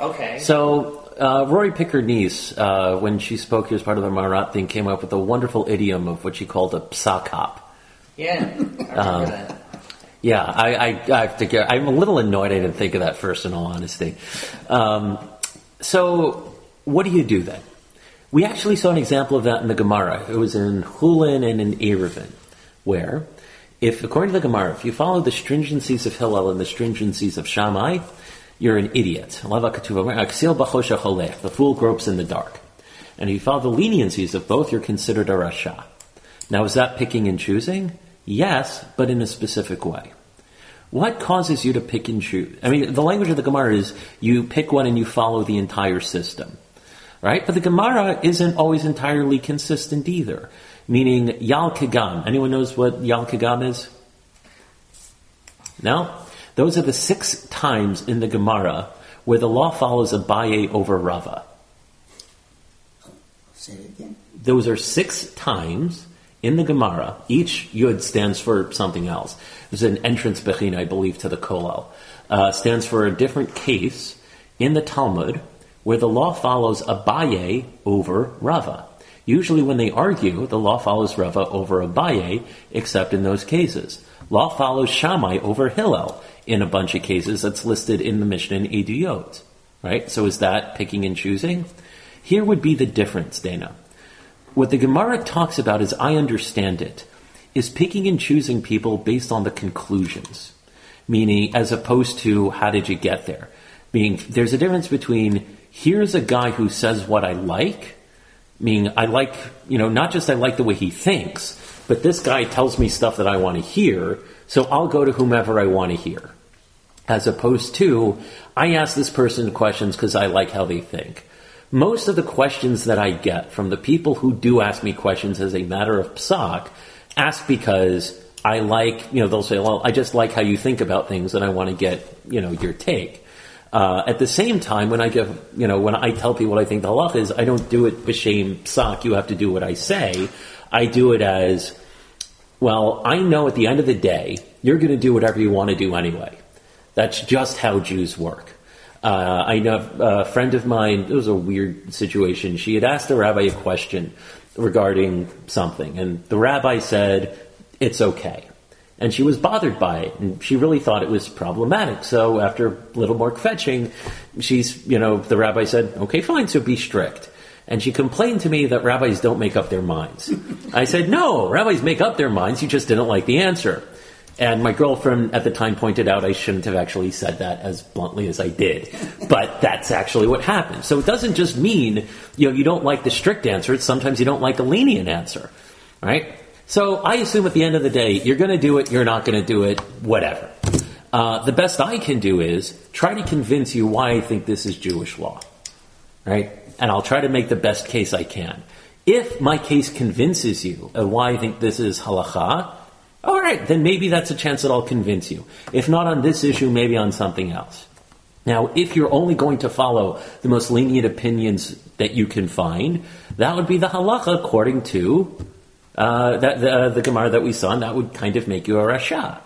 Okay. So Rory Pickard-Nice, when she spoke here as part of the Maharat thing, came up with a wonderful idiom of what she called a psak hop. Yeah, I remember that. Yeah, I have to get, I'm a little annoyed I didn't think of that first, in all honesty. So what do you do then? We actually saw an example of that in the Gemara. It was in Hulin and in Erevin, where, according to the Gemara, if you follow the stringencies of Hillel and the stringencies of Shammai, you're an idiot. The fool gropes in the dark. And if you follow the leniencies of both, you're considered a rasha. Now, is that picking and choosing? Yes, but in a specific way. What causes you to pick and choose? I mean, the language of the Gemara is you pick one and you follow the entire system, right? But the Gemara isn't always entirely consistent either, meaning Yal Kagam. Anyone knows what Yal Kagam is? No? Those are the 6 times in the Gemara where the law follows Abaye over Rava. Say it again. Those are 6 times in the Gemara, each Yud stands for something else. There's an entrance Bechin, I believe, to the Kollel. Stands for a different case in the Talmud where the law follows Abaye over Rava. Usually when they argue, the law follows Rava over Abaye, except in those cases. Law follows Shammai over Hillel in a bunch of cases that's listed in the Mishnah and Eduyot. Right? So is that picking and choosing? Here would be the difference, Dana. What the Gemara talks about, as I understand it, is picking and choosing people based on the conclusions, meaning as opposed to how did you get there. Meaning there's a difference between here's a guy who says what I like, meaning I like, not just I like the way he thinks, but this guy tells me stuff that I want to hear, so I'll go to whomever I want to hear. As opposed to I ask this person questions because I like how they think. Most of the questions that I get from the people who do ask me questions as a matter of psak, ask because I like, they'll say, well, I just like how you think about things and I want to get, your take. At the same time, when I give, when I tell people what I think the halacha is, I don't do it b'shem psak, you have to do what I say. I do it as, well, I know at the end of the day, you're going to do whatever you want to do anyway. That's just how Jews work. I know a friend of mine, it was a weird situation. She had asked the rabbi a question regarding something, and the rabbi said, it's okay. And she was bothered by it, and she really thought it was problematic. So after a little more fetching, the rabbi said, okay, fine, so be strict. And she complained to me that rabbis don't make up their minds. I said, no, rabbis make up their minds, you just didn't like the answer. And my girlfriend at the time pointed out I shouldn't have actually said that as bluntly as I did. But that's actually what happened. So it doesn't just mean, you don't like the strict answer. It's sometimes you don't like the lenient answer, right? So I assume at the end of the day, you're going to do it, you're not going to do it, whatever. The best I can do is try to convince you why I think this is Jewish law, right? And I'll try to make the best case I can. If my case convinces you of why I think this is halakha, All right, then maybe that's a chance that I'll convince you. If not on this issue, maybe on something else. Now, if you're only going to follow the most lenient opinions that you can find, that would be the halacha according to the Gemara that we saw, and that would kind of make you a rasha.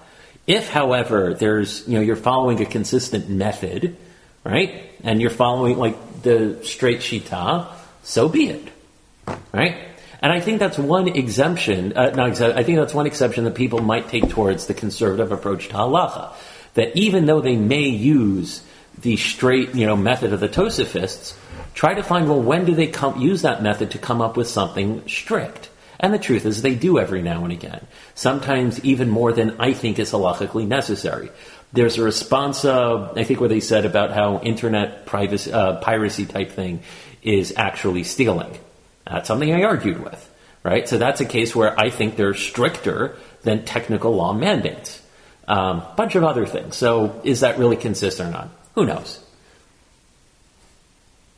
If, however, there's, you're following a consistent method, right, and you're following like the straight shita, so be it, right? And I think that's one exemption. I think that's one exception that people might take towards the conservative approach to halacha, that even though they may use the straight, method of the Tosafists, try to find, when do they use that method to come up with something strict? And the truth is they do every now and again. Sometimes even more than I think is halachically necessary. There's a response, I think, where they said about how internet privacy, piracy type thing is actually stealing. That's something I argued with, right? So that's a case where I think they're stricter than technical law mandates. Bunch of other things. So is that really consistent or not? Who knows?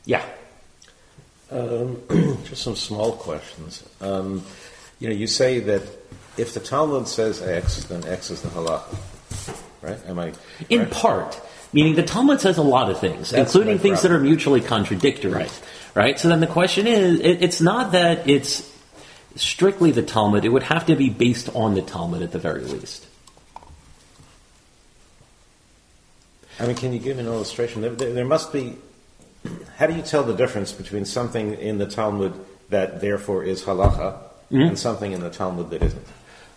Yeah. Just some small questions. You say that if the Talmud says X, then X is the halacha, right? Am I correct? In part, meaning the Talmud says a lot of things, that's including things that are mutually contradictory, right? So then the question is, it's not that it's strictly the Talmud. It would have to be based on the Talmud at the very least. I mean, can you give an illustration? There must be... How do you tell the difference between something in the Talmud that therefore is halacha and something in the Talmud that isn't?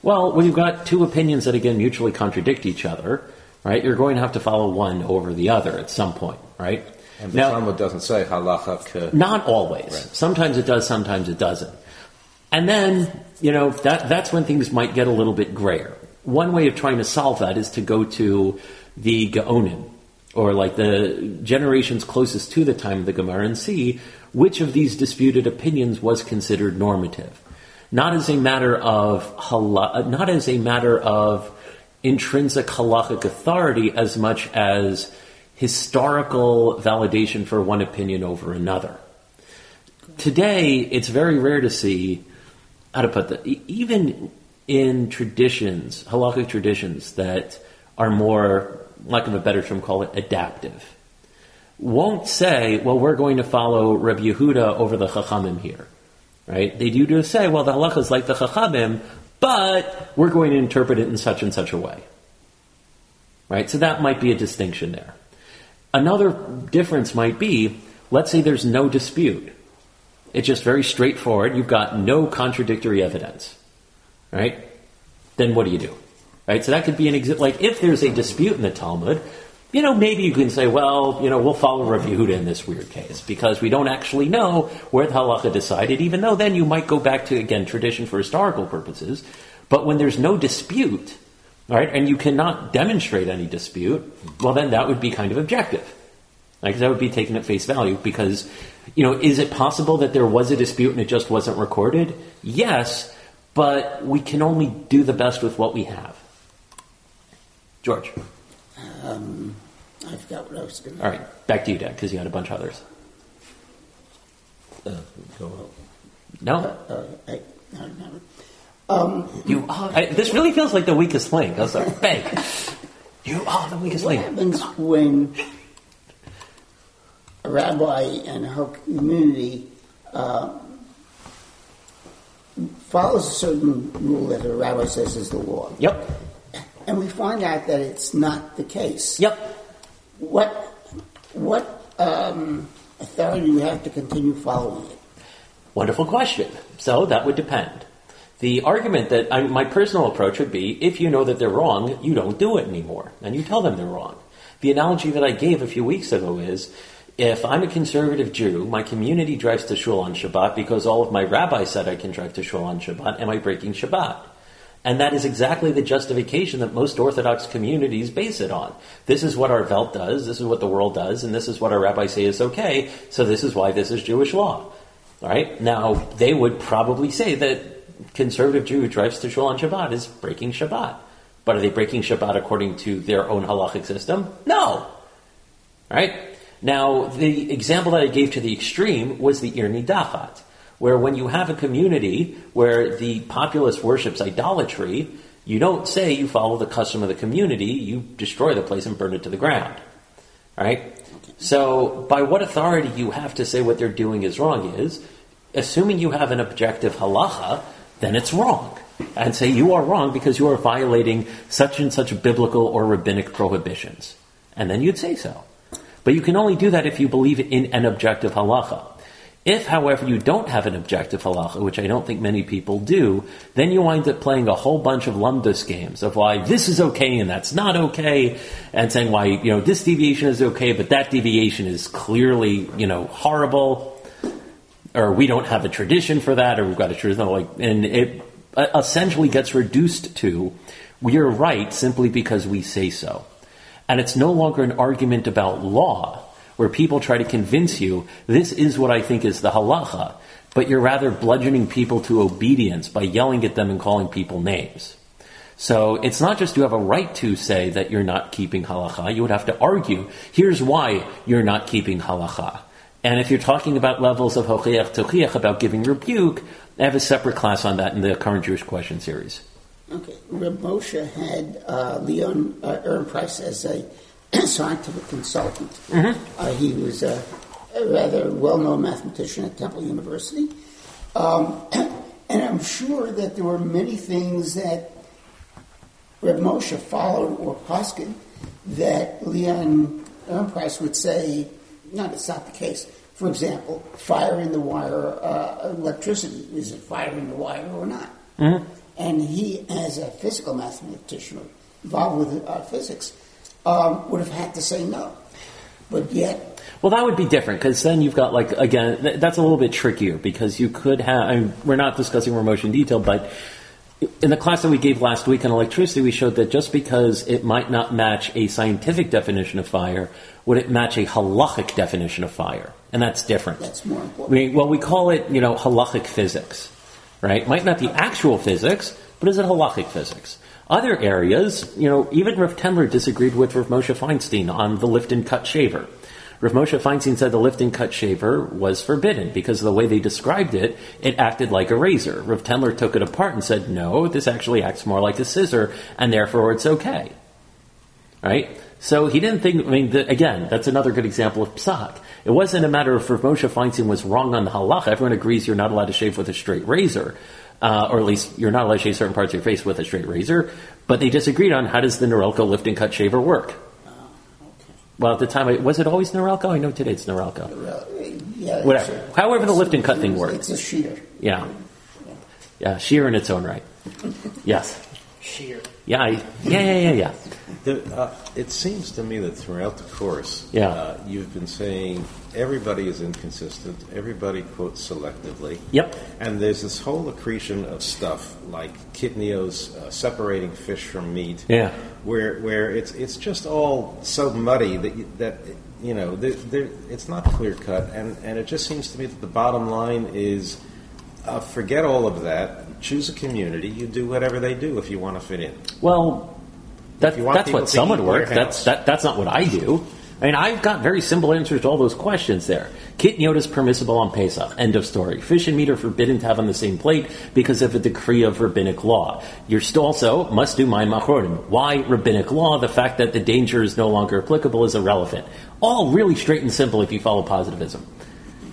Well, when you've got two opinions that, again, mutually contradict each other, right, you're going to have to follow one over the other at some point, right? And the Talmud doesn't say halacha ke... Not always. Right. Sometimes it does, sometimes it doesn't. And then, that's when things might get a little bit grayer. One way of trying to solve that is to go to the Gaonim, or like the generations closest to the time of the Gemara, and see which of these disputed opinions was considered normative, not as a matter of intrinsic halachic authority as much as historical validation for one opinion over another. Today, it's very rare to see even in traditions, halachic traditions that are more, lack of a better term, call it adaptive, won't say, we're going to follow Rabbi Yehuda over the Chachamim here, right? They do say, the halacha is like the Chachamim, but we're going to interpret it in such and such a way, right? So that might be a distinction there. Another difference might be, let's say there's no dispute. It's just very straightforward. You've got no contradictory evidence, right? Then what do you do? Right, so that could be an example. Like, if there's a dispute in the Talmud, maybe you can say, we'll follow Rav Yehuda in this weird case because we don't actually know where the halacha decided, even though then you might go back to, again, tradition for historical purposes. But when there's no dispute, right, and you cannot demonstrate any dispute, then that would be kind of objective. Like, that would be taken at face value because, is it possible that there was a dispute and it just wasn't recorded? Yes, but we can only do the best with what we have. George. I forgot what I was going to do. All right, back to you, Dad, because you had a bunch of others. Go on. No? I don't know. This really feels like the weakest link. I'm sorry. Bang. You are the weakest link. What happens when a rabbi and her community follows a certain rule that a rabbi says is the law? Yep. And we find out that it's not the case. Yep. What authority do you have to continue following it? Wonderful question. So that would depend. The argument that my personal approach would be, if you know that they're wrong, you don't do it anymore, and you tell them they're wrong. The analogy that I gave a few weeks ago is, if I'm a conservative Jew, my community drives to shul on Shabbat because all of my rabbis said I can drive to shul on Shabbat, am I breaking Shabbat? And that is exactly the justification that most Orthodox communities base it on. This is what our Welt does, this is what the world does, and this is what our rabbis say is okay, so this is why this is Jewish law. All right? Now, they would probably say that conservative Jew who drives to shul on Shabbat is breaking Shabbat. But are they breaking Shabbat according to their own halachic system? No! All right? Now, the example that I gave to the extreme was the Ir Nidachat, where when you have a community where the populace worships idolatry, You don't say you follow the custom of the community. You destroy the place and burn it to the ground. Right? So by what authority you have to say what they're doing is wrong is, assuming you have an objective halacha, then it's wrong. And say you are wrong because you are violating such and such biblical or rabbinic prohibitions. And then you'd say so. But you can only do that if you believe in an objective halacha. If, however, you don't have an objective halacha, which I don't think many people do, then you wind up playing a whole bunch of lumdus games of why this is okay and that's not okay, and saying why, you know, this deviation is okay, but that deviation is clearly, you know, horrible, or we don't have a tradition for that, or we've got a tradition, like, and it essentially gets reduced to, we are right simply because we say so. And it's no longer an argument about law, where people try to convince you, this is what I think is the halacha, but you're rather bludgeoning people to obedience by yelling at them and calling people names. So it's not just you have a right to say that you're not keeping halacha, you would have to argue, here's why you're not keeping halacha. And if you're talking about levels of hochiach tochiach, about giving rebuke, I have a separate class on that in the current Jewish question series. Okay, Rav Moshe had Leon Ehrenpreis as a scientific consultant. Mm-hmm. He was a rather well-known mathematician at Temple University. And I'm sure that there were many things that Rav Moshe followed or poskin that Leon Ehrenpreis would say, no, it's not the case. For example, fire in the wire, electricity, is it fire in the wire or not? Mm-hmm. And he, as a physical mathematician involved with physics, would have had to say no. But yet... Well, that would be different, because then you've got, like, again, that's a little bit trickier, because you could have... I mean, we're not discussing Ramosh in detail, but in the class that we gave last week on electricity, we showed that just because it might not match a scientific definition of fire, would it match a halachic definition of fire? And that's different. That's more important. We call it, you know, halachic physics, right? Might not be actual physics, but is it halachic physics? Other areas, you know, even Rav Tendler disagreed with Rav Moshe Feinstein on the lift and cut shaver. Rav Moshe Feinstein said the lift and cut shaver was forbidden because of the way they described it, it acted like a razor. Rav Tendler took it apart and said, no, this actually acts more like a scissor, and therefore it's okay. Right? So he didn't think, again, that's another good example of psak. It wasn't a matter of Rav Moshe Feinstein was wrong on the halacha. Everyone agrees you're not allowed to shave with a straight razor. Or at least you're not allowed to shave certain parts of your face with a straight razor, but they disagreed on how does the Norelco lift and cut shaver work. Okay. Well, at the time, was it always Norelco? I know today it's Norelco. Yeah, whatever. However the lift and cut thing works. It's a shear. Yeah. Yeah, shear in its own right. Yes. Shear. Yeah. It seems to me that throughout the course, you've been saying everybody is inconsistent, everybody quotes selectively. Yep. And there's this whole accretion of stuff like Kitnios separating fish from meat. Yeah. Where it's just all so muddy that it's not clear cut, and it just seems to me that the bottom line is forget all of that. Choose a community. You do whatever they do if you want to fit in. Well. That's what some would work. That's not what I do. I mean, I've got very simple answers to all those questions there. Kitniot is permissible on Pesach. End of story. Fish and meat are forbidden to have on the same plate because of a decree of rabbinic law. You're still also must do my machronim. Why rabbinic law? The fact that the danger is no longer applicable is irrelevant. All really straight and simple if you follow positivism.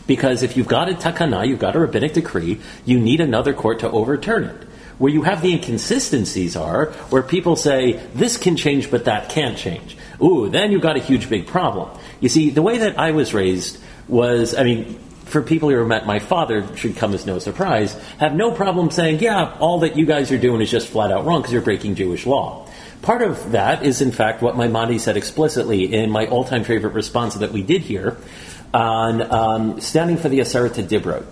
Because if you've got a takana, you've got a rabbinic decree, you need another court to overturn it. Where you have the inconsistencies are where people say, this can change, but that can't change. Ooh, then you've got a huge, big problem. You see, the way that I was raised was, for people who met my father, should come as no surprise, have no problem saying, yeah, all that you guys are doing is just flat out wrong because you're breaking Jewish law. Part of that is, in fact, what Maimonides said explicitly in my all-time favorite response that we did here on standing for the Aseret Dibrot,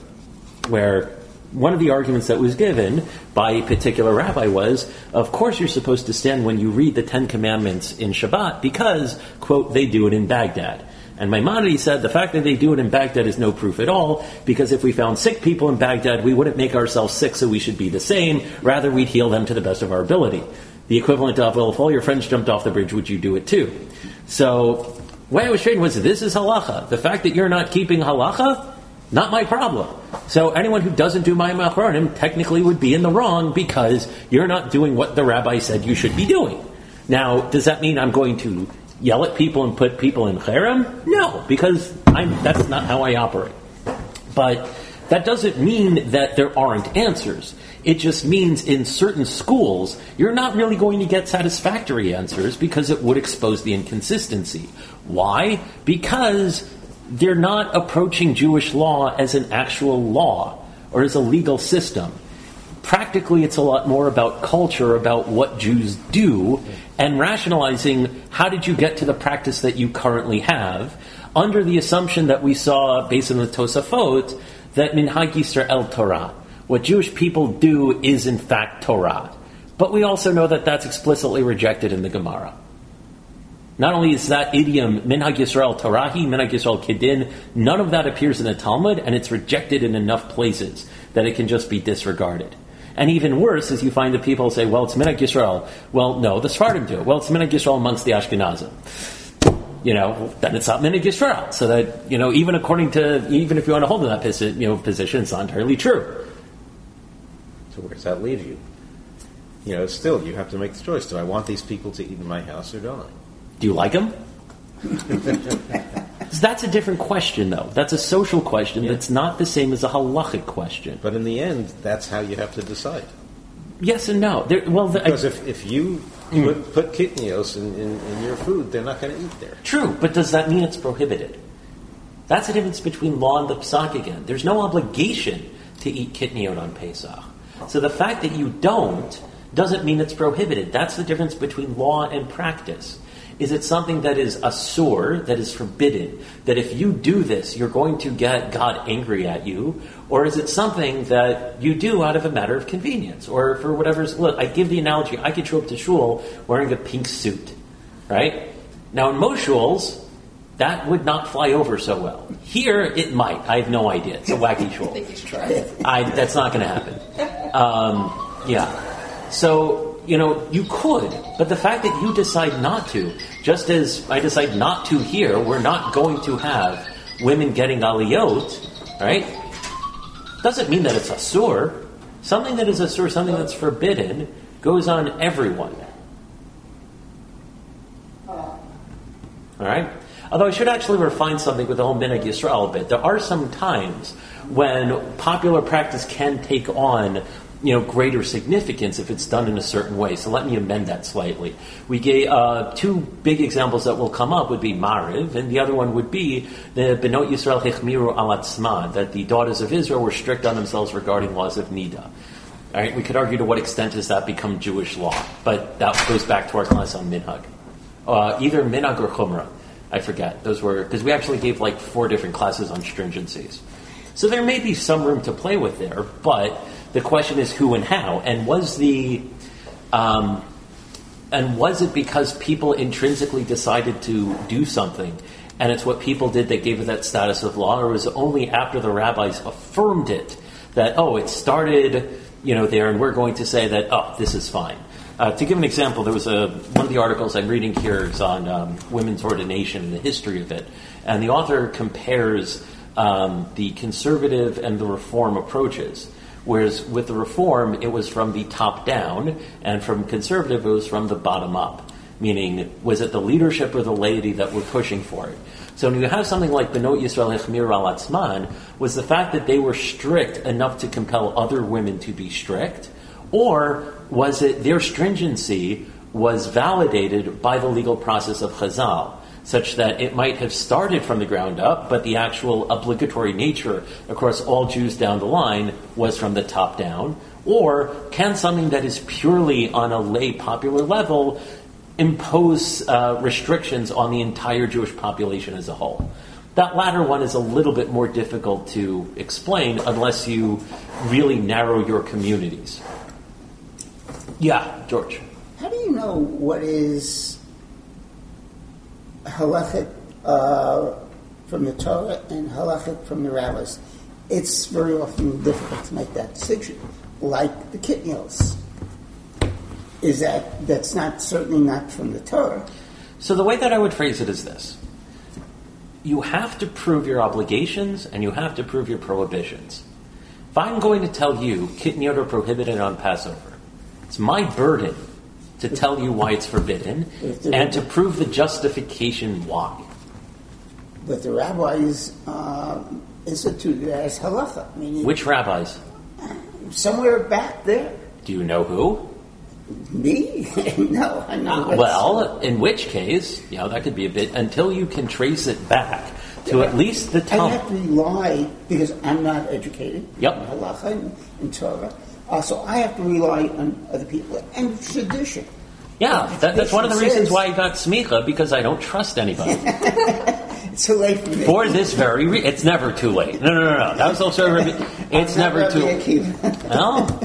where... One of the arguments that was given by a particular rabbi was, of course you're supposed to stand when you read the Ten Commandments in Shabbat because, quote, they do it in Baghdad. And Maimonides said the fact that they do it in Baghdad is no proof at all because if we found sick people in Baghdad, we wouldn't make ourselves sick so we should be the same. Rather, we'd heal them to the best of our ability. The equivalent of, well, if all your friends jumped off the bridge, would you do it too? So, the way I was trained was, this is halacha. The fact that you're not keeping halacha Not my problem. So anyone who doesn't do Mayim Achronim technically would be in the wrong because you're not doing what the rabbi said you should be doing. Now, does that mean I'm going to yell at people and put people in cherem? No, because that's not how I operate. But that doesn't mean that there aren't answers. It just means in certain schools, you're not really going to get satisfactory answers because it would expose the inconsistency. Why? Because they're not approaching Jewish law as an actual law or as a legal system. Practically, it's a lot more about culture, about what Jews do, and rationalizing how did you get to the practice that you currently have, under the assumption that we saw, based on the Tosafot, that Minhag Yisrael Torah. What Jewish people do is, in fact, Torah. But we also know that that's explicitly rejected in the Gemara. Not only is that idiom, Minhag Yisrael Torahi, Minhag Yisrael Kedin, none of that appears in the Talmud, and it's rejected in enough places that it can just be disregarded. And even worse is you find that people say, well, it's Minhag Yisrael. Well, no, the Sephardim do it. Well, it's Minhag Yisrael amongst the Ashkenazim. Then it's not Minhag Yisrael. So that, even according to, even if you want to hold to that position, it's not entirely true. So where does that leave you? Still, you have to make the choice. Do I want these people to eat in my house or don't I? Do you like them? So that's a different question, though. That's a social question that's not the same as a halachic question. But in the end, that's how you have to decide. Yes and no. Because if you put kidneys in your food, they're not going to eat there. True, but does that mean it's prohibited? That's the difference between law and the psak again. There's no obligation to eat kitniot on Pesach. So the fact that you don't doesn't mean it's prohibited. That's the difference between law and practice. Is it something that is asur, that is forbidden, that if you do this, you're going to get God angry at you? Or is it something that you do out of a matter of convenience? Or for whatever's... Look, I give the analogy, I could show up to shul wearing a pink suit, right? Now, in most shuls, that would not fly over so well. Here, it might. I have no idea. It's a wacky shul. I think you should try it. That's not going to happen. You could, but the fact that you decide not to, just as I decide not to here, we're not going to have women getting aliyot, right? Doesn't mean that it's asur. Something that is asur, something that's forbidden, goes on everyone. All right? Although I should actually refine something with the whole Minhag Yisrael a bit. There are some times when popular practice can take on greater significance if it's done in a certain way. So let me amend that slightly. We gave two big examples that will come up would be Mariv, and the other one would be the Benot Yisrael Hechmiru Alatzma, that the daughters of Israel were strict on themselves regarding laws of Nida. All right, we could argue to what extent does that become Jewish law, but that goes back to our class on Minhag. Either Minhag or Chumrah. I forget. Those were, because we actually gave like four different classes on stringencies. So there may be some room to play with there, but the question is who and how, and was it because people intrinsically decided to do something, and it's what people did that gave it that status of law, or was it only after the rabbis affirmed it that it started, there, and we're going to say that this is fine. To give an example, there was one of the articles I'm reading here is on women's ordination and the history of it, and the author compares the conservative and the reform approaches. Whereas with the reform, it was from the top down, and from conservative, it was from the bottom up. Meaning, was it the leadership or the laity that were pushing for it? So when you have something like Benot Yisrael Hechmir Alatzman, was the fact that they were strict enough to compel other women to be strict? Or was it their stringency was validated by the legal process of Chazal? Such that it might have started from the ground up, but the actual obligatory nature across all Jews down the line was from the top down? Or can something that is purely on a lay popular level impose restrictions on the entire Jewish population as a whole? That latter one is a little bit more difficult to explain unless you really narrow your communities. Yeah, George. How do you know what is halachic from the Torah and halachic from the rabbis? It's very often difficult to make that decision. Like the kitnios, that's not certainly not from the Torah. So the way that I would phrase it is this: you have to prove your obligations and you have to prove your prohibitions. If I'm going to tell you kitniyot are prohibited on Passover, it's my burden to tell you why it's forbidden and to prove the justification why. But the rabbis instituted that as halacha. Meaning, which rabbis? Somewhere back there. Do you know who? Me? No, I'm not. Well, in which case, you know, that could be a bit, until you can trace it back to at least the Talmud. I have to rely, because I'm not educated in halacha and Torah, so I have to rely on other people and tradition. Yeah, that's one of the reasons why I got smicha, because I don't trust anybody. It's too late for me. For this very reason. It's never too late. No. That was also it's never too late. No.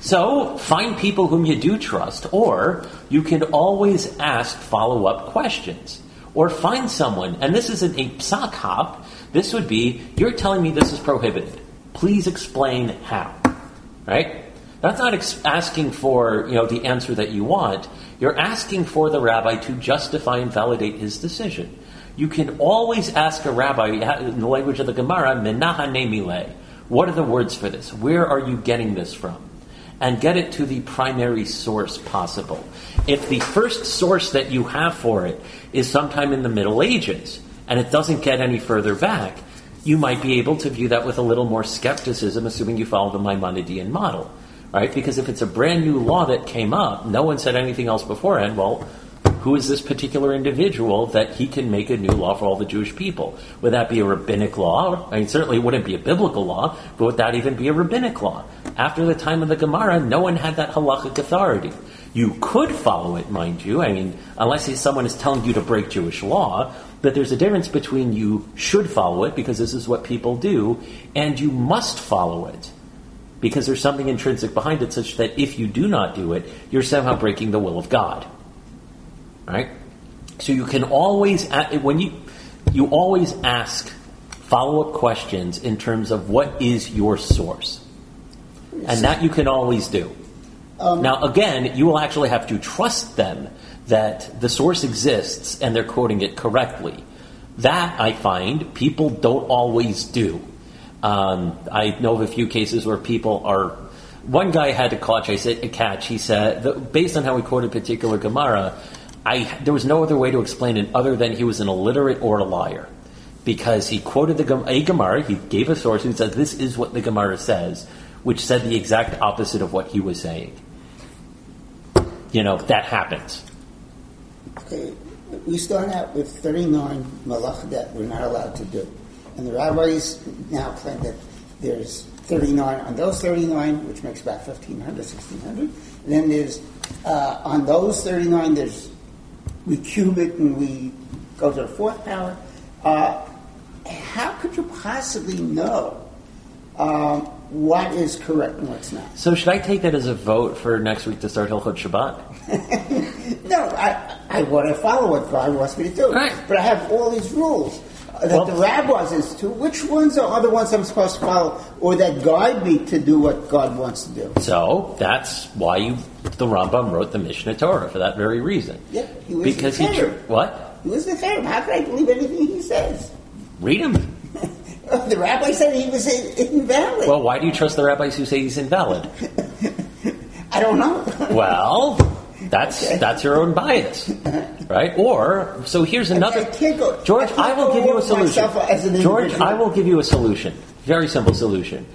So, find people whom you do trust, or you can always ask follow-up questions. Or find someone, and this isn't a psak hop, this would be, you're telling me this is prohibited. Please explain how. Right? That's not asking for, you know, the answer that you want. You're asking for the rabbi to justify and validate his decision. You can always ask a rabbi, in the language of the Gemara, menahane mileh. What are the words for this? Where are you getting this from? And get it to the primary source possible. If the first source that you have for it is sometime in the Middle Ages, and it doesn't get any further back, you might be able to view that with a little more skepticism, assuming you follow the Maimonidean model, right? Because if it's a brand new law that came up, no one said anything else beforehand, well, who is this particular individual that he can make a new law for all the Jewish people? Would that be a rabbinic law? I mean, certainly it wouldn't be a biblical law, but would that even be a rabbinic law? After the time of the Gemara, no one had that halachic authority. You could follow it, mind you, I mean, unless someone is telling you to break Jewish law, but there's a difference between you should follow it, because this is what people do, and you must follow it, because there's something intrinsic behind it, such that if you do not do it, you're somehow breaking the will of God. Right? So you can always, when you always ask follow-up questions in terms of what is your source. And that you can always do. Now, again, you will actually have to trust them that the source exists and they're quoting it correctly. That, I find, people don't always do. I know of a few cases where people are... One guy had a catch. He said, based on how he quoted particular Gemara... there was no other way to explain it other than he was an illiterate or a liar. Because he quoted a Gemara, he gave a source, and said, this is what the Gemara says, which said the exact opposite of what he was saying. You know, that happens. Okay, we start out with 39 malach that we're not allowed to do. And the rabbis now claim that there's 39 on those 39, which makes about 1,500, 1,600. And then there's, on those 39, there's... We cube it and we go to the fourth power. How could you possibly know what is correct and what's not? So should I take that as a vote for next week to start Hilchot Shabbat? No, I want to follow what God wants me to do. Right. But I have all these rules that the rabbis institute. Which ones are the ones I'm supposed to follow or that guide me to do what God wants to do? So that's why the Rambam wrote the Mishneh Torah for that very reason. Yeah, he was because the what? He was the Torah. How could I believe anything he says? Read him. The rabbi said he was invalid. Well, why do you trust the rabbis who say he's invalid? I don't know. Well, that's your own bias, right? Or so here's another. George, I will give you a solution. George, I will give you a solution. Very simple solution.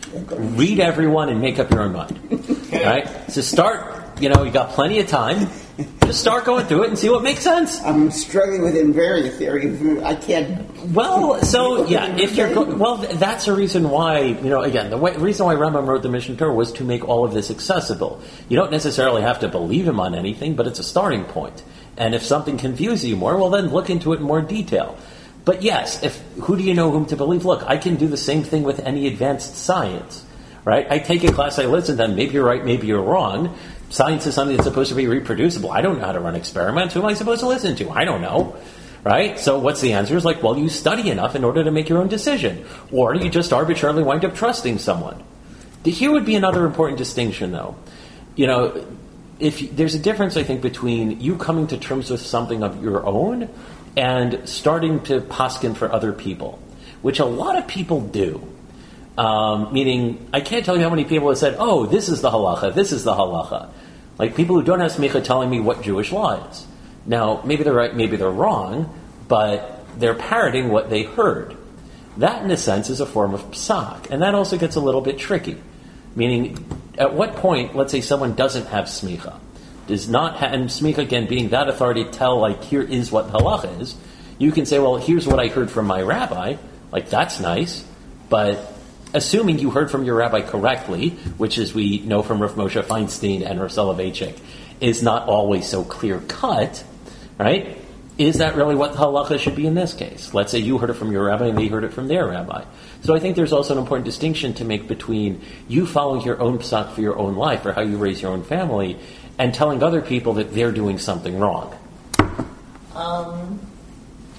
Read everyone and make up your own mind. Right? So start. You know, you got plenty of time. Just start going through it and see what makes sense. I'm struggling with invariant theory. I can't. Well, so yeah, if you're that's the reason why. You know, again, reason why Rambam wrote the Mishneh Torah was to make all of this accessible. You don't necessarily have to believe him on anything, but it's a starting point. And if something confuses you more, well, then look into it in more detail. But yes, who do you know whom to believe? Look, I can do the same thing with any advanced science, right? I take a class, I listen to them. Maybe you're right, maybe you're wrong. Science is something that's supposed to be reproducible. I don't know how to run experiments. Who am I supposed to listen to? I don't know, right? So what's the answer? It's like, well, you study enough in order to make your own decision. Or you just arbitrarily wind up trusting someone. Here would be another important distinction, though. You know, there's a difference, I think, between you coming to terms with something of your own and starting to poskin for other people, which a lot of people do. Meaning, I can't tell you how many people have said, oh, this is the halacha, this is the halacha. Like people who don't have smicha telling me what Jewish law is. Now, maybe they're right, maybe they're wrong, but they're parroting what they heard. That, in a sense, is a form of psak, and that also gets a little bit tricky. Meaning, at what point, let's say someone doesn't have smicha, does not have, and smicha, again, being that authority, tell, like, here is what halacha is, you can say, well, here's what I heard from my rabbi, like, that's nice, but assuming you heard from your rabbi correctly, which as we know from Rav Moshe Feinstein and Rav Soloveitchik, is not always so clear-cut, right? Is that really what halacha should be in this case? Let's say you heard it from your rabbi and they heard it from their rabbi. So I think there's also an important distinction to make between you following your own psak for your own life or how you raise your own family and telling other people that they're doing something wrong.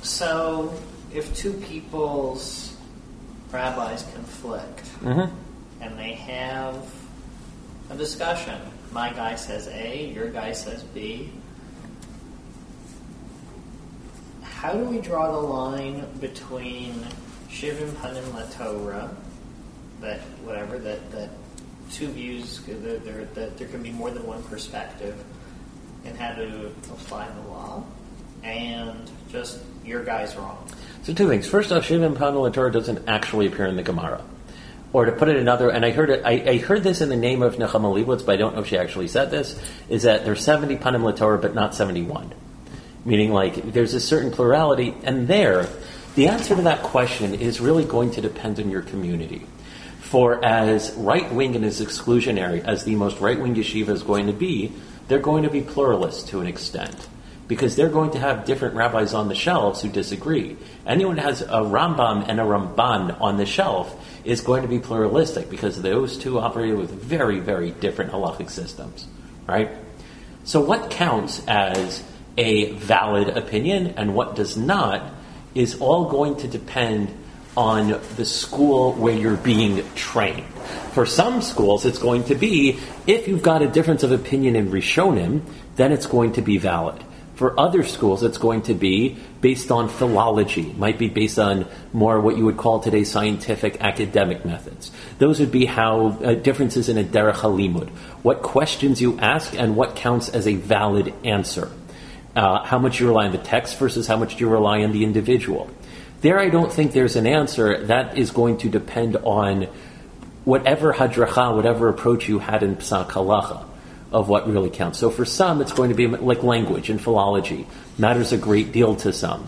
So if two people's rabbis conflict and they have a discussion, my guy says A, your guy says B, how do we draw the line between shivim panim laTorah, that whatever that two views, that there can be more than one perspective, and how to apply the law, and just your guy's wrong? So two things. First off, shivim panim laTorah doesn't actually appear in the Gemara, or to put it another. And I heard it. I heard this in the name of Nechama Leibowitz, but I don't know if she actually said this. Is that there's 70 panim laTorah, but not 71. Meaning, like, there's a certain plurality, and there, the answer to that question is really going to depend on your community. For as right-wing and as exclusionary as the most right-wing yeshiva is going to be, they're going to be pluralist to an extent, because they're going to have different rabbis on the shelves who disagree. Anyone who has a Rambam and a Ramban on the shelf is going to be pluralistic, because those two operate with very, very different halachic systems, right? So what counts as a valid opinion and what does not is all going to depend on the school where you're being trained. For some schools, it's going to be, if you've got a difference of opinion in Rishonim, then it's going to be valid. For other schools, it's going to be based on philology. It might be based on more what you would call today scientific academic methods. Those would be how differences in a derech halimud, what questions you ask and what counts as a valid answer. How much you rely on the text versus how much you rely on the individual. There, I don't think there's an answer. That is going to depend on whatever hadracha, whatever approach you had in psak halacha of what really counts. So for some, it's going to be like language and philology. Matters a great deal to some.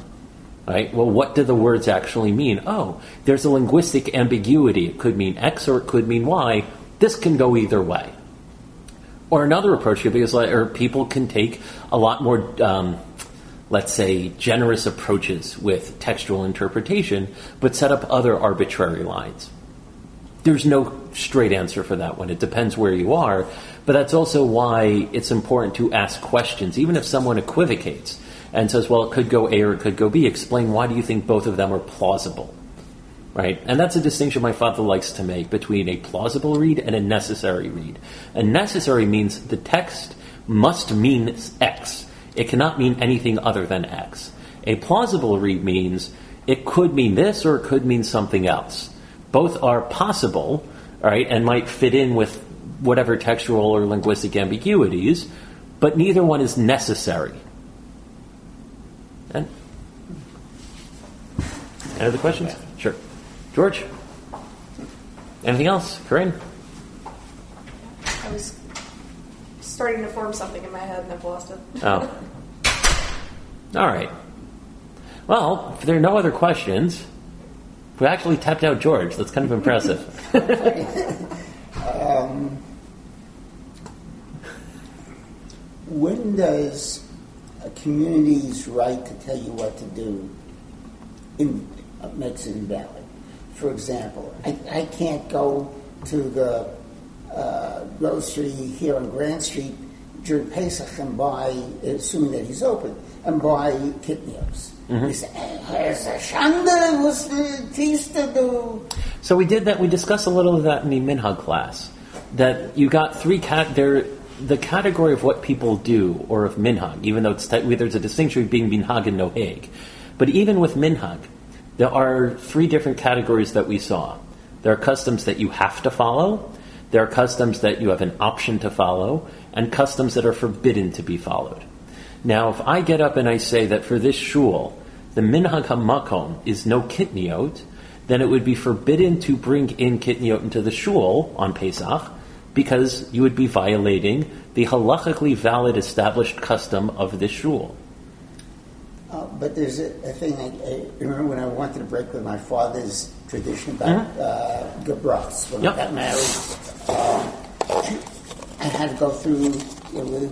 Right? Well, what do the words actually mean? Oh, there's a linguistic ambiguity. It could mean X or it could mean Y. This can go either way. Or another approach, because people can take a lot more, let's say, generous approaches with textual interpretation, but set up other arbitrary lines. There's no straight answer for that one. It depends where you are, but that's also why it's important to ask questions, even if someone equivocates and says, well, it could go A or it could go B. Explain why do you think both of them are plausible, right? And that's a distinction my father likes to make between a plausible read and a necessary read. A necessary means the text must mean X. It cannot mean anything other than X. A plausible read means it could mean this or it could mean something else. Both are possible, right, and might fit in with whatever textual or linguistic ambiguities, but neither one is necessary. And any other questions? Okay. Sure. George? Anything else? Corinne? I was starting to form something in my head and I've lost it. Oh. All right. Well, if there are no other questions, we actually tapped out George. That's kind of impressive. When does a community's right to tell you what to do makes it invalid? For example, I can't go to the grocery here on Grand Street during Pesach and buy, assuming that he's open, and buy kidneys. Mm-hmm. He said, "Here's a shanda, what's the teas to do?" So we did that. We discussed a little of that in the Minhag class. That you got three the category of what people do or of minhag, even though it's there's a distinction between minhag and noheg, but even with minhag, there are three different categories that we saw. There are customs that you have to follow, there are customs that you have an option to follow, and customs that are forbidden to be followed. Now, if I get up and I say that for this shul, the minhag hamakom is no kitniot, then it would be forbidden to bring in kitniot into the shul on Pesach, because you would be violating the halachically valid established custom of this shul. But there's a thing, I remember when I wanted to break with my father's tradition about gebras. When I got married, I had to go through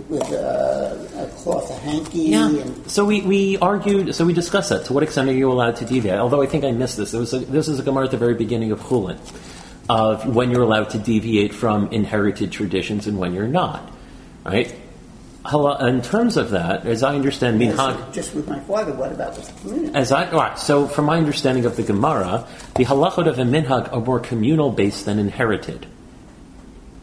with a cloth, a hanky. Yeah. And so we argued, so we discussed that. To what extent are you allowed to do that? Although I think I missed this. This is a Gemara at the very beginning of Chulin, of when you're allowed to deviate from inherited traditions and when you're not, right? In terms of that, as I understand, minhag, just with my father, what about with community? So from my understanding of the Gemara, the halachot of a minhag are more communal based than inherited,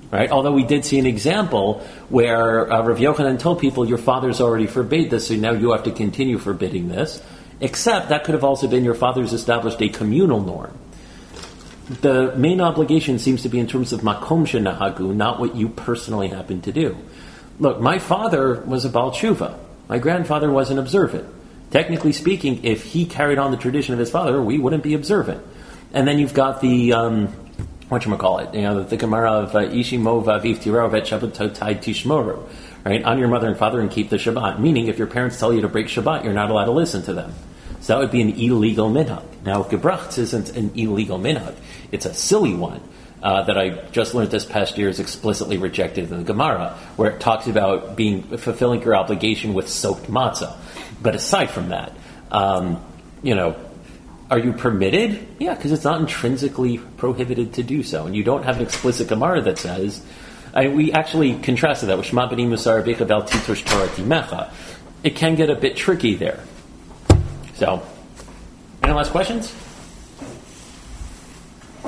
right? Although we did see an example where Rav Yochanan told people, your father's already forbade this, so now you have to continue forbidding this, except that could have also been your father's established a communal norm. The main obligation seems to be in terms of makom shenahagu, not what you personally happen to do. Look, my father was a Baal Tshuva. My grandfather wasn't observant. Technically speaking, if he carried on the tradition of his father, we wouldn't be observant. And then you've got the, whatchamacallit, the Gemara of Ishimov aviv tirov et shabbatotay tishmoru, right? Honor your mother and father and keep the Shabbat. Meaning, if your parents tell you to break Shabbat, you're not allowed to listen to them. So that would be an illegal minhag. Now, gebrachts isn't an illegal minhag. It's a silly one that I just learned this past year is explicitly rejected in the Gemara, where it talks about fulfilling your obligation with soaked matzah. But aside from that, are you permitted? Yeah, because it's not intrinsically prohibited to do so. And you don't have an explicit Gemara that says... we actually contrasted that with Shema b'ni musar b'echa bel titosh Torah timecha. It can get a bit tricky there. So, any last questions? I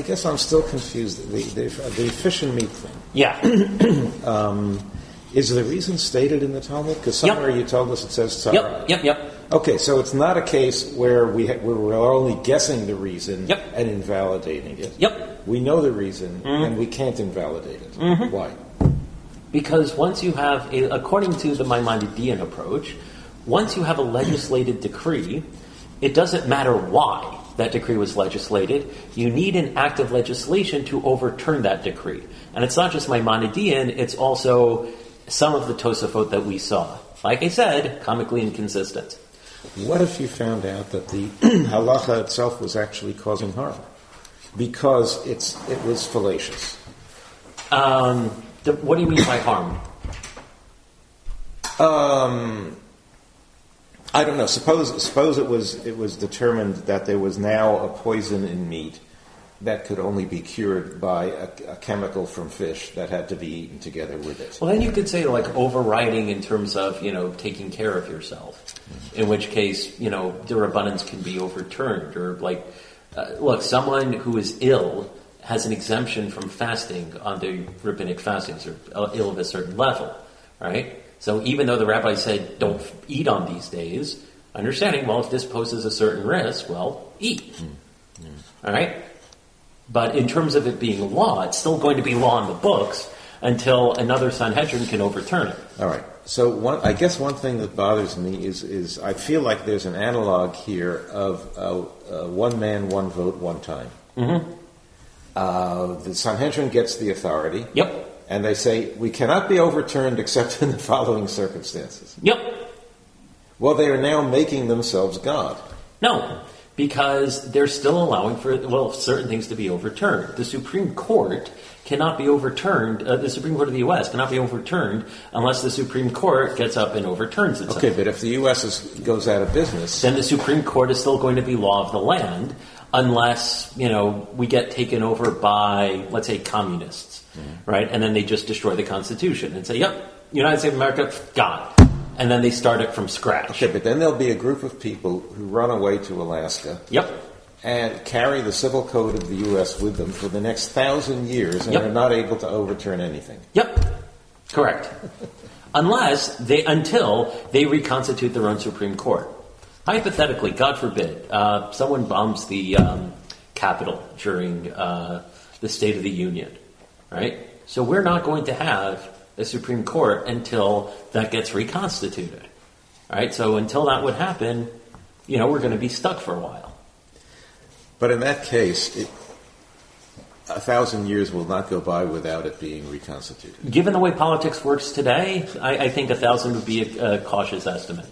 guess I'm still confused. The fish and meat thing. Yeah. Is the reason stated in the Talmud? Because somewhere you told us it says tzara. Yep. Okay, so it's not a case where we're only guessing the reason and invalidating it. Yep. We know the reason and we can't invalidate it. Mm-hmm. Why? Because once you have, according to the Maimonidean approach, once you have a legislated decree, it doesn't matter why that decree was legislated. You need an act of legislation to overturn that decree. And it's not just Maimonidean, it's also some of the Tosafot that we saw. Like I said, comically inconsistent. What if you found out that the halacha itself was actually causing harm? Because it was fallacious. What do you mean by harm? I don't know. Suppose it was determined that there was now a poison in meat that could only be cured by a chemical from fish that had to be eaten together with it. Well, then you could say like overriding in terms of taking care of yourself, in which case the abundance can be overturned or like look, someone who is ill has an exemption from fasting on the rabbinic fastings or ill of a certain level, right? So even though the rabbi said, don't eat on these days, understanding, well, if this poses a certain risk, well, eat. Mm. All right? But in terms of it being law, it's still going to be law in the books until another Sanhedrin can overturn it. All right. So I guess one thing that bothers me is I feel like there's an analog here of one man, one vote, one time. Mm-hmm. The Sanhedrin gets the authority. Yep. And they say, we cannot be overturned except in the following circumstances. Yep. Well, they are now making themselves God. No, because they're still allowing for, certain things to be overturned. The Supreme Court cannot be overturned, the Supreme Court of the U.S. cannot be overturned unless the Supreme Court gets up and overturns itself. Okay, but if the U.S. goes out of business... Then the Supreme Court is still going to be law of the land unless, we get taken over by, let's say, communists. Right, and then they just destroy the Constitution and say, "Yep, United States of America, gone," and then they start it from scratch. Okay, but then there'll be a group of people who run away to Alaska. Yep, and carry the civil code of the U.S. with them for the next 1,000 years, and are not able to overturn anything. Correct. Until they reconstitute their own Supreme Court. Hypothetically, God forbid, someone bombs the Capitol during the State of the Union, right? So we're not going to have a Supreme Court until that gets reconstituted, right? So until that would happen, you know, we're going to be stuck for a while. But in that case, 1,000 years will not go by without it being reconstituted. Given the way politics works today, I think 1,000 would be a cautious estimate.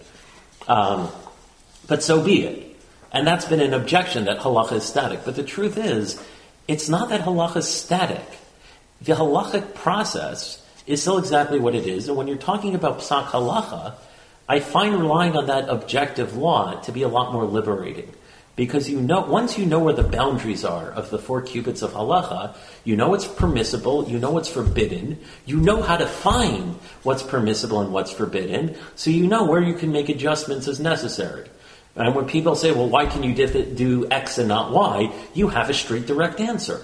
But so be it. And that's been an objection that halacha is static. But the truth is, it's not that halacha is static. The halachic process is still exactly what it is. And when you're talking about psak halacha, I find relying on that objective law to be a lot more liberating. Because you know, once you know where the boundaries are of the 4 cubits of halacha, you know what's permissible, you know what's forbidden, you know how to find what's permissible and what's forbidden, so you know where you can make adjustments as necessary. And when people say, well, why can you do X and not Y, you have a straight, direct answer.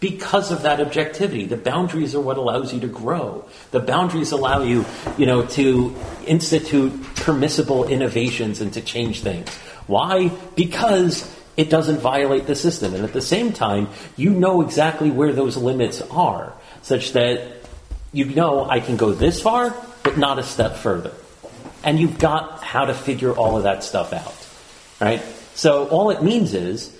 Because of that objectivity, the boundaries are what allows you to grow. The boundaries allow you, you know, to institute permissible innovations and to change things. Why? Because it doesn't violate the system. And at the same time, you know exactly where those limits are, such that you know I can go this far, but not a step further. And you've got how to figure all of that stuff out, right? So all it means is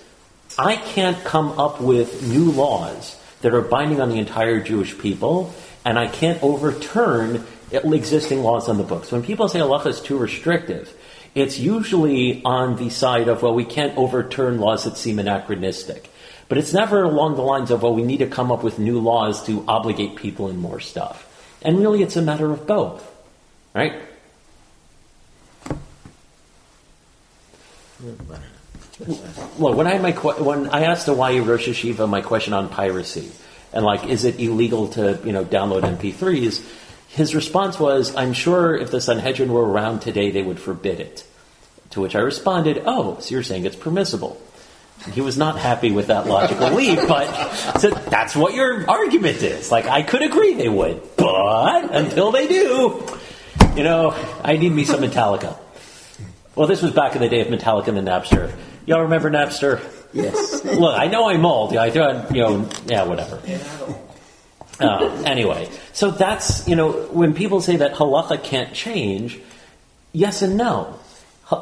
I can't come up with new laws that are binding on the entire Jewish people, and I can't overturn existing laws on the books. When people say halacha is too restrictive, it's usually on the side of, well, we can't overturn laws that seem anachronistic. But it's never along the lines of, well, we need to come up with new laws to obligate people in more stuff. And really, it's a matter of both, right? Well, when I asked the YU Rosh Hashiva my question on piracy, and like, is it illegal to, you know, download MP3s, his response was, I'm sure if the Sanhedrin were around today, they would forbid it. To which I responded, oh, so you're saying it's permissible. He was not happy with that logical leap, but so that's what your argument is. Like, I could agree they would, but until they do, you know, I need me some Metallica. Well, this was back in the day of Metallica and the Napster. Y'all remember Napster? Yes. Look, I know I'm old. I thought, you know, yeah, whatever. Anyway, so that's, you know, when people say that halacha can't change, yes and no.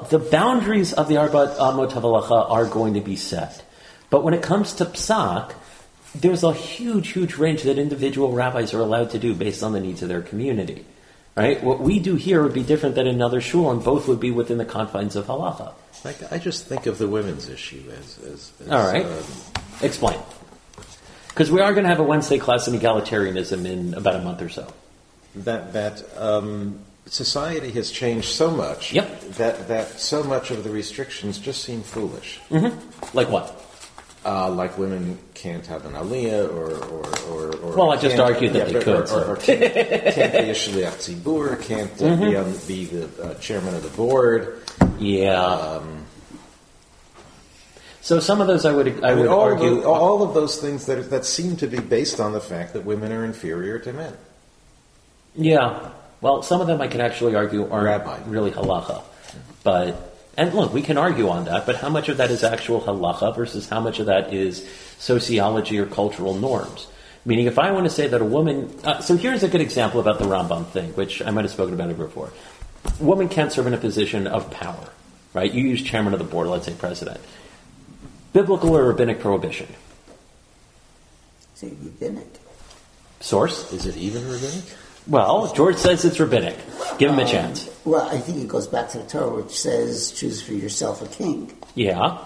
The boundaries of the Arbaat Amot HaHalacha are going to be set. But when it comes to psak, there's a huge, huge range that individual rabbis are allowed to do based on the needs of their community, right? What we do here would be different than another shul, and both would be within the confines of halacha. Like, I just think of the women's issue as all right. Explain. Because we are going to have a Wednesday class on egalitarianism in about a month or so. That society has changed so much that so much of the restrictions just seem foolish. Mm-hmm. Like what? Like women can't have an aliyah, or well, I just argued that they could. Or can't be a shliach tzibur, can't be the chairman of the board. Yeah. So some of those I would argue... All of those things that seem to be based on the fact that women are inferior to men. Yeah. Well, some of them I could actually argue aren't really halacha. But, and look, we can argue on that, but how much of that is actual halacha versus how much of that is sociology or cultural norms? Meaning, if I want to say that a woman... so here's a good example about the Rambam thing, which I might have spoken about it before. A woman can't serve in a position of power, right? You use chairman of the board, let's say president. Biblical or rabbinic prohibition? Say rabbinic. Source? Is it even rabbinic? Well, George says it's rabbinic. Give him a chance. Well, I think it goes back to the Torah, which says, choose for yourself a king. Yeah.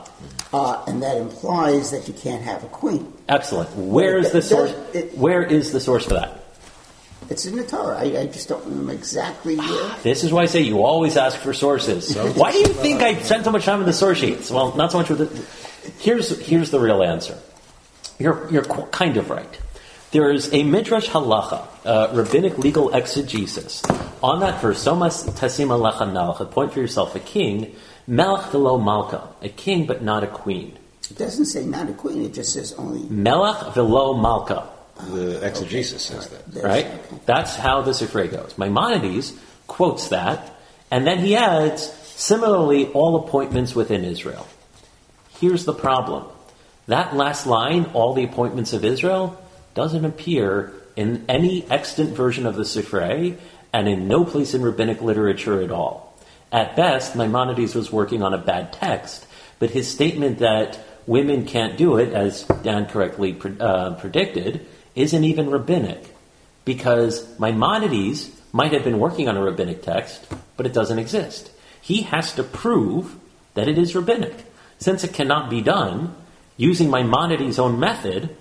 And that implies that you can't have a queen. Excellent. Where is the source for that? It's in the Torah. I just don't remember exactly where. This is why I say you always ask for sources. So why do you think I spent so much time in the source sheets? Well, not so much with the... Here's the real answer. You're kind of right. There is a midrash halacha, rabbinic legal exegesis, on that verse. Somas tasim alecha nalach, appoint for yourself a king, melech v'lo malka, a king but not a queen. It doesn't say not a queen, it just says only... Melech velo malka. The exegesis says that. Right? Okay. That's how this ifrei goes. Maimonides quotes that, and then he adds, similarly, all appointments within Israel. Here's the problem. That last line, all the appointments of Israel, doesn't appear in any extant version of the Sifrei, and in no place in rabbinic literature at all. At best, Maimonides was working on a bad text, but his statement that women can't do it, as Dan correctly predicted, isn't even rabbinic, because Maimonides might have been working on a rabbinic text, but it doesn't exist. He has to prove that it is rabbinic. Since it cannot be done, using Maimonides' own method,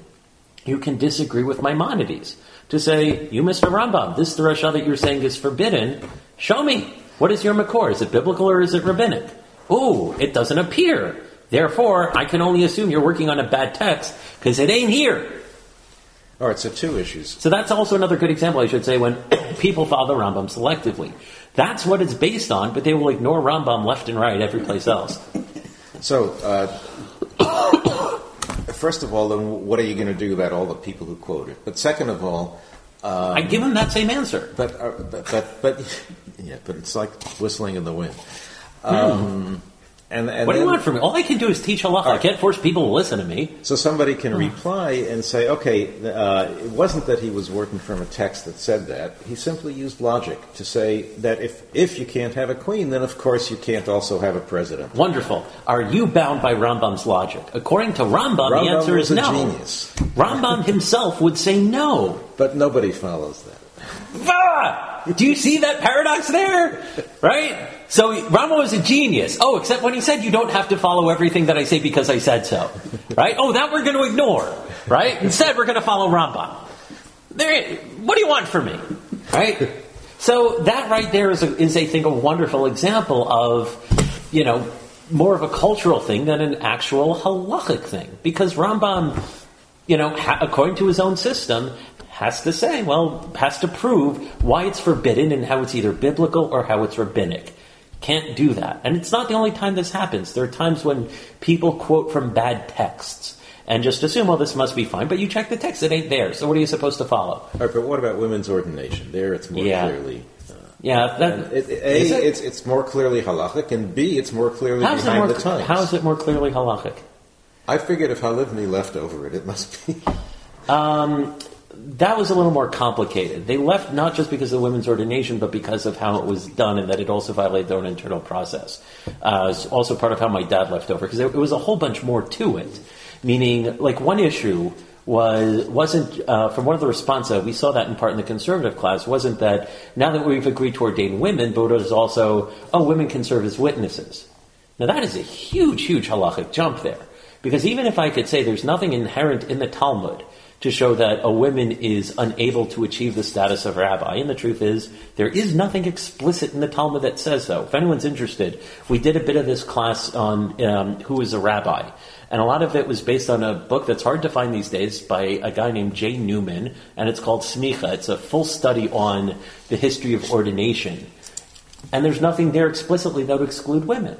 you can disagree with Maimonides. To say, you, Mr. Rambam, this drasha that you're saying is forbidden, show me. What is your makor? Is it biblical or is it rabbinic? Ooh, it doesn't appear. Therefore, I can only assume you're working on a bad text because it ain't here. All right, so two issues. So that's also another good example, I should say, when people follow Rambam selectively. That's what it's based on, but they will ignore Rambam left and right every place else. So, first of all, then what are you going to do about all the people who quote it? But second of all... I give him that same answer. But it's like whistling in the wind. And what do you want from me? All I can do is teach halacha. Right. I can't force people to listen to me. So somebody can reply and say, okay, it wasn't that he was working from a text that said that. He simply used logic to say that if you can't have a queen, then of course you can't also have a president. Wonderful. Are you bound by Rambam's logic? According to Rambam the answer is no. Rambam was a genius. Rambam himself would say no. But nobody follows that. Ah! Do you see that paradox there? Right? So Rama was a genius. Oh, except when he said, you don't have to follow everything that I say because I said so. Right? Oh, that we're going to ignore. Right? Instead, we're going to follow Rambam. What do you want from me? Right? So that right there is, I think, a wonderful example of, more of a cultural thing than an actual halachic thing. Because Rambam, according to his own system, has to prove why it's forbidden and how it's either biblical or how it's rabbinic. Can't do that. And it's not the only time this happens. There are times when people quote from bad texts and just assume, well, this must be fine. But you check the text. It ain't there. So what are you supposed to follow? All right, but what about women's ordination? There it's more clearly... It's more clearly halachic, and B, it's more clearly behind the times. How is it more clearly halachic? I figured if Halivni left over it, it must be... That was a little more complicated. They left not just because of the women's ordination, but because of how it was done and that it also violated their own internal process. It's also part of how my dad left over, because it was a whole bunch more to it. Meaning, one issue wasn't from one of the responsa, we saw that in part in the conservative class, wasn't that now that we've agreed to ordain women, but it was also, women can serve as witnesses. Now that is a huge, huge halachic jump there. Because even if I could say there's nothing inherent in the Talmud to show that a woman is unable to achieve the status of rabbi. And the truth is, there is nothing explicit in the Talmud that says so. If anyone's interested, we did a bit of this class on who is a rabbi. And a lot of it was based on a book that's hard to find these days by a guy named Jay Newman, and it's called Smicha. It's a full study on the history of ordination. And there's nothing there explicitly that would exclude women.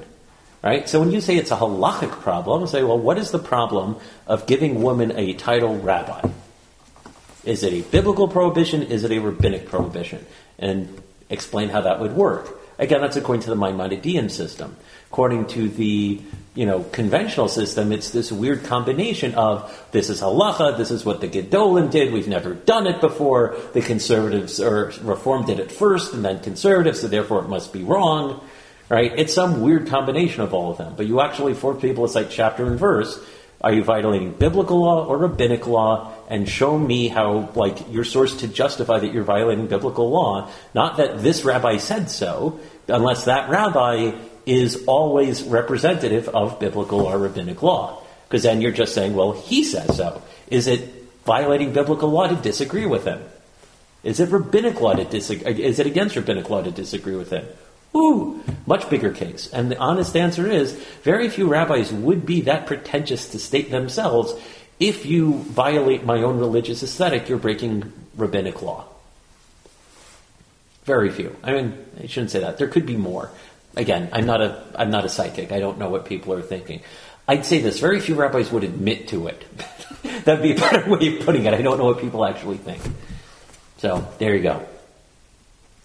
Right? So when you say it's a halachic problem, say, well, what is the problem of giving women a title rabbi? Is it a biblical prohibition? Is it a rabbinic prohibition? And explain how that would work. Again, that's according to the Maimonidean system. According to the conventional system, it's this weird combination of this is halacha, this is what the Gedolim did, we've never done it before, the conservatives or Reform did it first and then conservatives, so therefore it must be wrong. Right? It's some weird combination of all of them. But you actually, for people, it's like chapter and verse. Are you violating biblical law or rabbinic law? And show me how, your source to justify that you're violating biblical law. Not that this rabbi said so, unless that rabbi is always representative of biblical or rabbinic law. Because then you're just saying, well, he says so. Is it violating biblical law to disagree with him? Is it rabbinic law to disagree? Is it against rabbinic law to disagree with him? Ooh, much bigger case. And the honest answer is, very few rabbis would be that pretentious to state themselves, if you violate my own religious aesthetic, you're breaking rabbinic law. Very few. I mean, I shouldn't say that. There could be more. Again, I'm not a psychic. I don't know what people are thinking. I'd say this, very few rabbis would admit to it. That'd be a better way of putting it. I don't know what people actually think. So, there you go.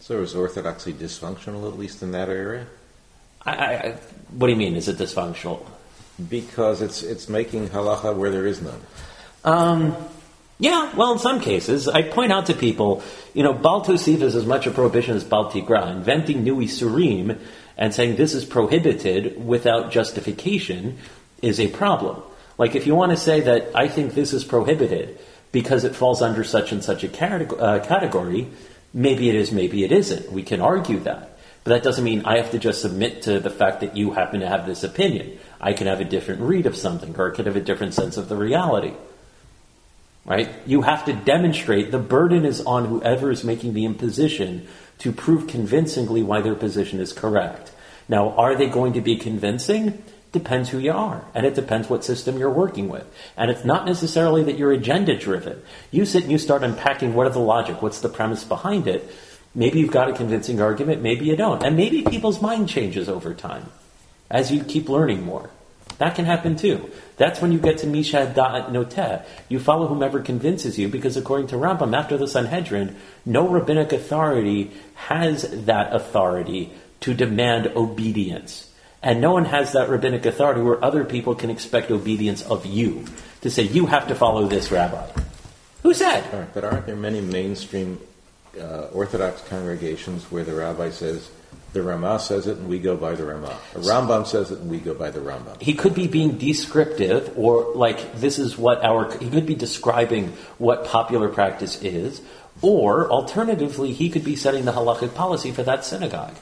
So is orthodoxy dysfunctional, at least in that area? What do you mean, is it dysfunctional? Because it's making halacha where there is none. Yeah, well, in some cases. I point out to people, Baal Tosif is as much a prohibition as Baal Tigra, inventing new Isurim and saying this is prohibited without justification is a problem. Like, if you want to say that I think this is prohibited because it falls under such and such a category, maybe it is, maybe it isn't. We can argue that. But that doesn't mean I have to just submit to the fact that you happen to have this opinion. I can have a different read of something, or I could have a different sense of the reality. Right? You have to demonstrate. The burden is on whoever is making the imposition to prove convincingly why their position is correct. Now, are they going to be convincing? Depends who you are, and it depends what system you're working with. And it's not necessarily that you're agenda-driven. You sit and you start unpacking what are the logic, what's the premise behind it. Maybe you've got a convincing argument, maybe you don't. And maybe people's mind changes over time as you keep learning more. That can happen too. That's when you get to Misha Da'at Noteh. You follow whomever convinces you, because according to Rambam, after the Sanhedrin, no rabbinic authority has that authority to demand obedience. And no one has that rabbinic authority where other people can expect obedience of you, to say, you have to follow this rabbi. Who said? All right, but aren't there many mainstream Orthodox congregations where the rabbi says, the Rama says it and we go by the Rama. The Rambam says it and we go by the Rambam. He could be being descriptive, or like this is what he could be describing what popular practice is, or alternatively, he could be setting the halakhic policy for that synagogue.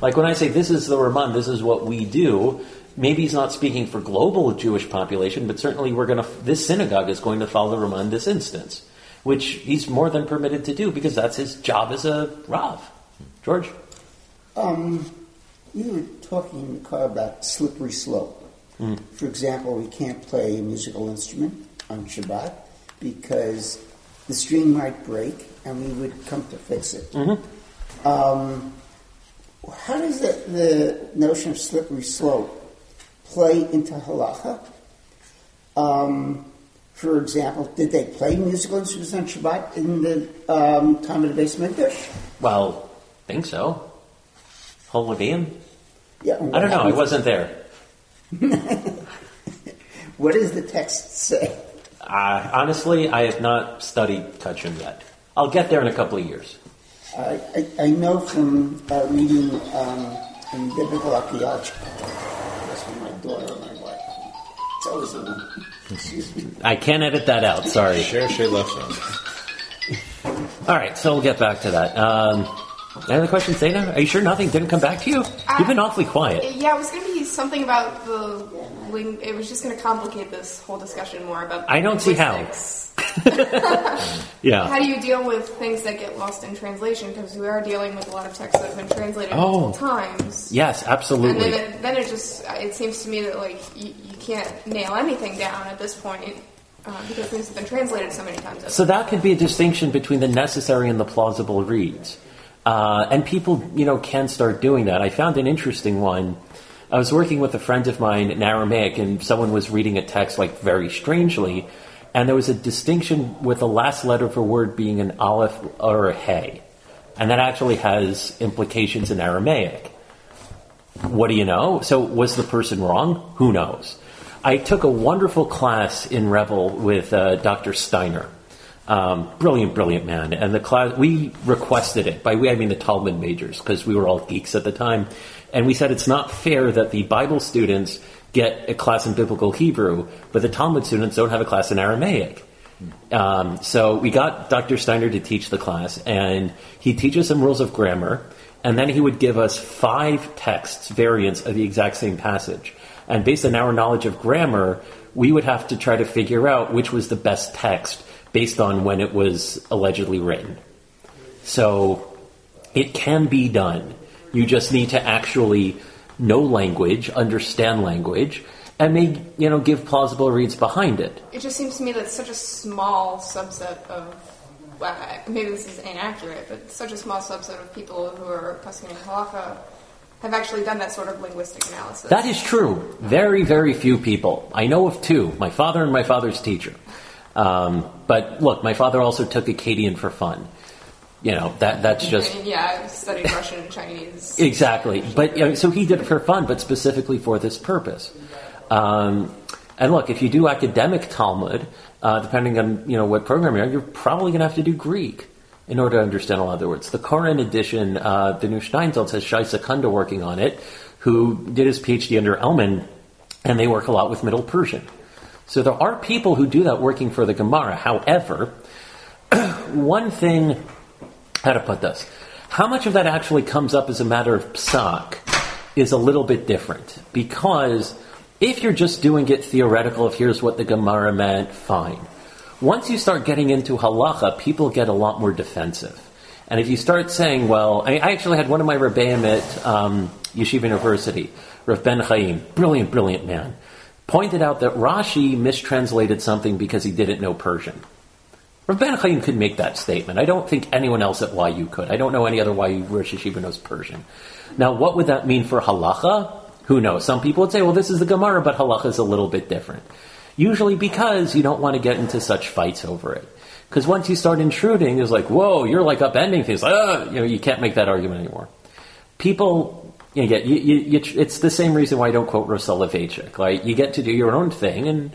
Like when I say this is the Ramban, this is what we do, maybe he's not speaking for global Jewish population, but certainly this synagogue is going to follow the Ramban in this instance, which he's more than permitted to do because that's his job as a Rav. George? You were talking in the car about slippery slope. Mm. For example, we can't play a musical instrument on Shabbat because the string might break and we would come to fix it. Mm-hmm. How does the notion of slippery slope play into halacha? For example, did they play musical instruments on Shabbat in the time of the Beis Mikdash? Well, I think so. Whole Levium? Yeah. I don't know. I wasn't there. What does the text say? Honestly, I have not studied Kachim yet. I'll get there in a couple of years. I know from reading in biblical archaeology. That's from my daughter and my wife. It's always the one. Excuse me. I can't edit that out. Sorry. Sure, she left them. All right, so we'll get back to that. Any other questions, Dana? Are you sure nothing didn't come back to you? You've been awfully quiet. Yeah, it was going to be something about the. It was just going to complicate this whole discussion more about. I don't see how. Yeah. How do you deal with things that get lost in translation? Because we are dealing with a lot of texts that have been translated multiple times. Yes, absolutely. And then it just—it seems to me that like you can't nail anything down at this point because things have been translated so many times. So that could be a distinction between the necessary and the plausible reads, and people, can start doing that. I found an interesting one. I was working with a friend of mine in Aramaic, and someone was reading a text like very strangely. And there was a distinction with the last letter of a word being an aleph or a hey. And that actually has implications in Aramaic. What do you know? So was the person wrong? Who knows? I took a wonderful class in Rebel with Dr. Steiner. Brilliant man. And the class, we requested it. By we, I mean the Talmud majors, because we were all geeks at the time. And we said it's not fair that the Bible students get a class in Biblical Hebrew, but the Talmud students don't have a class in Aramaic. So we got Dr. Steiner to teach the class, and he teaches some rules of grammar, and then he would give us 5 texts, variants of the exact same passage. And based on our knowledge of grammar, we would have to try to figure out which was the best text based on when it was allegedly written. So it can be done. You just need to actually know language, understand language, and they, give plausible reads behind it. It just seems to me that it's such a small subset of, maybe this is inaccurate, but such a small subset of people who are questioning halacha have actually done that sort of linguistic analysis. That is true. Very, very few people. I know of two, my father and my father's teacher. But look, my father also took Akkadian for fun. You know, that's just... Yeah, I studied Russian and Chinese. Exactly. But you know, so he did it for fun, but specifically for this purpose. And look, if you do academic Talmud, depending on what program you're on, you're probably going to have to do Greek in order to understand a lot of the words. The Koran edition, the new Steinsaltz has Shai Sekunda working on it, who did his PhD under Ellman, and they work a lot with Middle Persian. So there are people who do that working for the Gemara. However, one thing... How to put this? How much of that actually comes up as a matter of psak is a little bit different, because if you're just doing it theoretical, if here's what the Gemara meant, fine. Once you start getting into halacha, people get a lot more defensive. And if you start saying, well, I actually had one of my rebbeim at Yeshiva University, Rav Ben Chaim, brilliant man, pointed out that Rashi mistranslated something because he didn't know Persian. Rav Ben Chaim could make that statement. I don't think anyone else at YU could. I don't know any other YU Rosh Yeshiva knows Persian. Now, what would that mean for halacha? Who knows? Some people would say, well, this is the Gemara, but halacha is a little bit different. Usually because you don't want to get into such fights over it. Because once you start intruding, it's like, whoa, you're like upending things. You can't make that argument anymore. People, it's the same reason why I don't quote Rav Soloveitchik. Like, you get to do your own thing, and...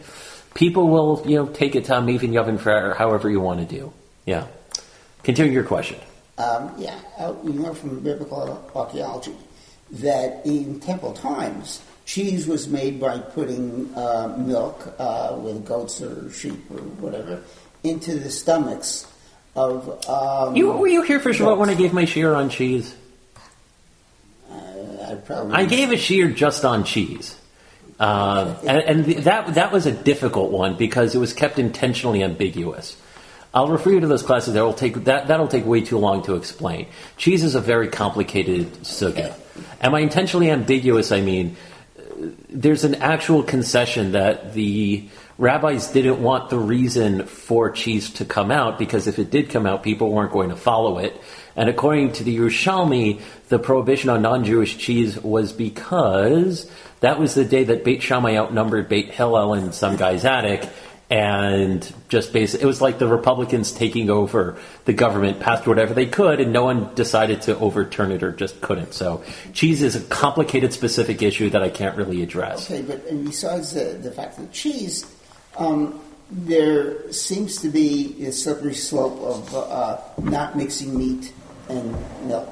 people will, take it to Amivin Yavin Frere, however you want to do. Yeah. Continue your question. We learn from biblical archaeology that in temple times, cheese was made by putting milk with goats or sheep or whatever into the stomachs of... were you here for Shabbat when I gave my shiur on cheese? I gave a shiur just on cheese. That was a difficult one because it was kept intentionally ambiguous. I'll refer you to those classes. That'll take way too long to explain. Cheese is a very complicated sugya. And by intentionally ambiguous, I mean there's an actual concession that the rabbis didn't want the reason for cheese to come out, because if it did come out, people weren't going to follow it. And according to the Yerushalmi, the prohibition on non-Jewish cheese was because... that was the day that Beit Shammai outnumbered Beit Hillel in some guy's attic, and just basically, it was like the Republicans taking over the government, passed whatever they could, and no one decided to overturn it or just couldn't. So cheese is a complicated, specific issue that I can't really address. Okay, but and besides the fact that cheese, there seems to be a slippery slope of not mixing meat and milk.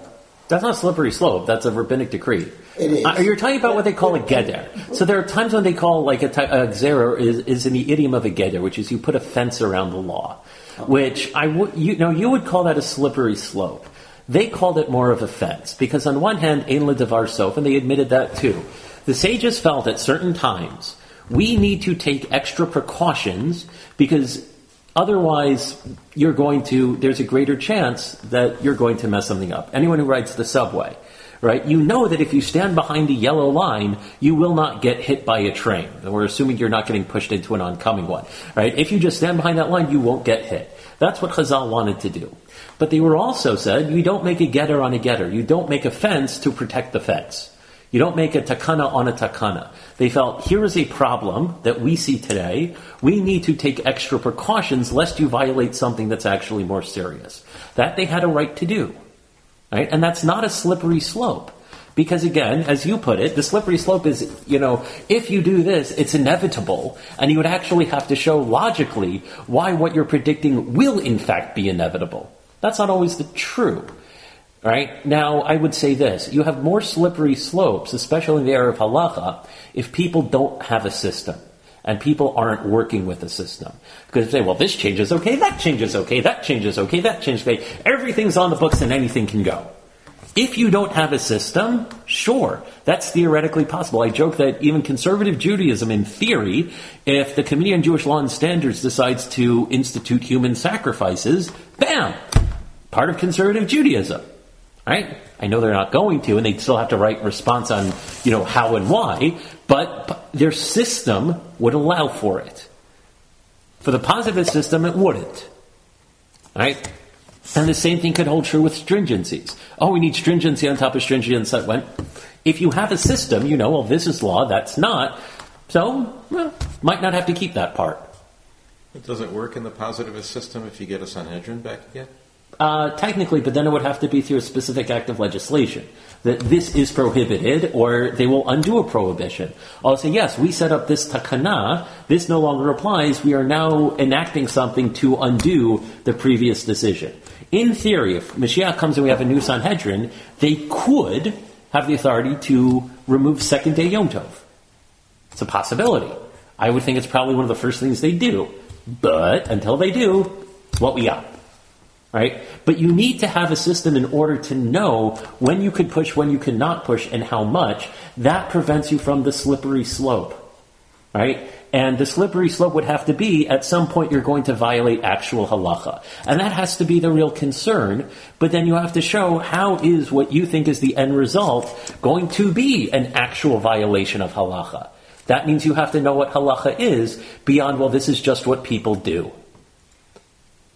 That's not a slippery slope. That's a rabbinic decree. It is. You're talking about what they call a geder. So there are times when they call, like, a gzera is in the idiom of a geder, which is you put a fence around the law, which you would call that a slippery slope. They called it more of a fence, because on one hand, ein ledavar sof, and they admitted that too. The sages felt at certain times, we need to take extra precautions, because otherwise there's a greater chance that you're going to mess something up. Anyone who rides the subway, right? You know that if you stand behind a yellow line, you will not get hit by a train. We're assuming you're not getting pushed into an oncoming one, right? If you just stand behind that line, you won't get hit. That's what Chazal wanted to do. But they were also said, you don't make a getter on a getter. You don't make a fence to protect the fence. You don't make a takana on a takana. They felt, here is a problem that we see today. We need to take extra precautions lest you violate something that's actually more serious. That they had a right to do. Right? And that's not a slippery slope. Because again, as you put it, the slippery slope is, if you do this, it's inevitable. And you would actually have to show logically why what you're predicting will in fact be inevitable. That's not always the true. Right? Now, I would say this. You have more slippery slopes, especially in the area of halacha, if people don't have a system and people aren't working with a system. Because they say, well, this changes, okay, that changes, okay, that changes, okay, that changes, okay. Everything's on the books and anything can go. If you don't have a system, sure, that's theoretically possible. I joke that even conservative Judaism, in theory, if the Committee on Jewish Law and Standards decides to institute human sacrifices, bam, part of conservative Judaism. Right? I know they're not going to, and they still have to write response on, how and why, but their system would allow for it. For the positivist system, it wouldn't. Right? And the same thing could hold true with stringencies. Oh, we need stringency on top of stringency. If you have a system, you know, well, this is law, that's not. So, well, might not have to keep that part. It doesn't work in the positivist system if you get a Sanhedrin back again? Technically, but then it would have to be through a specific act of legislation that this is prohibited, or they will undo a prohibition. I'll say, yes, we set up this takana, this no longer applies, we are now enacting something to undo the previous decision. In theory, if Mashiach comes and we have a new Sanhedrin, they could have the authority to remove second day Yom Tov. It's a possibility. I would think it's probably one of the first things they do. But until they do, what we got. Right? But you need to have a system in order to know when you could push, when you cannot push, and how much. That prevents you from the slippery slope. Right? And the slippery slope would have to be, at some point you're going to violate actual halacha. And that has to be the real concern, but then you have to show how is what you think is the end result going to be an actual violation of halacha. That means you have to know what halacha is beyond, well, this is just what people do.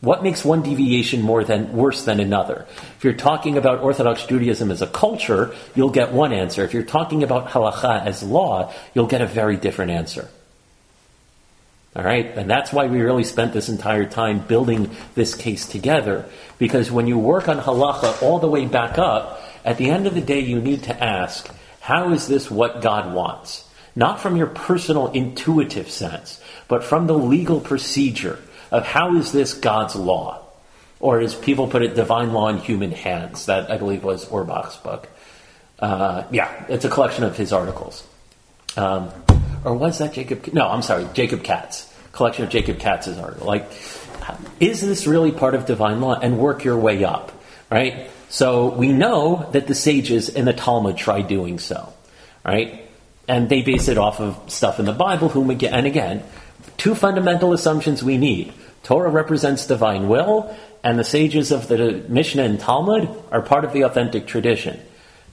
What makes one deviation worse than another? If you're talking about Orthodox Judaism as a culture, you'll get one answer. If you're talking about halacha as law, you'll get a very different answer. All right? And that's why we really spent this entire time building this case together. Because when you work on halacha all the way back up, at the end of the day you need to ask, how is this what God wants? Not from your personal intuitive sense, but from the legal procedure of how is this God's law? Or as people put it, divine law in human hands. That, I believe, was Orbach's book. It's a collection of his articles. Or was that Jacob? No, I'm sorry, Jacob Katz. Collection of Jacob Katz's article. Like, is this really part of divine law? And work your way up, right? So we know that the sages in the Talmud try doing so, right? And they base it off of stuff in the Bible, and again, two fundamental assumptions we need. Torah represents divine will, and the sages of the Mishnah and Talmud are part of the authentic tradition.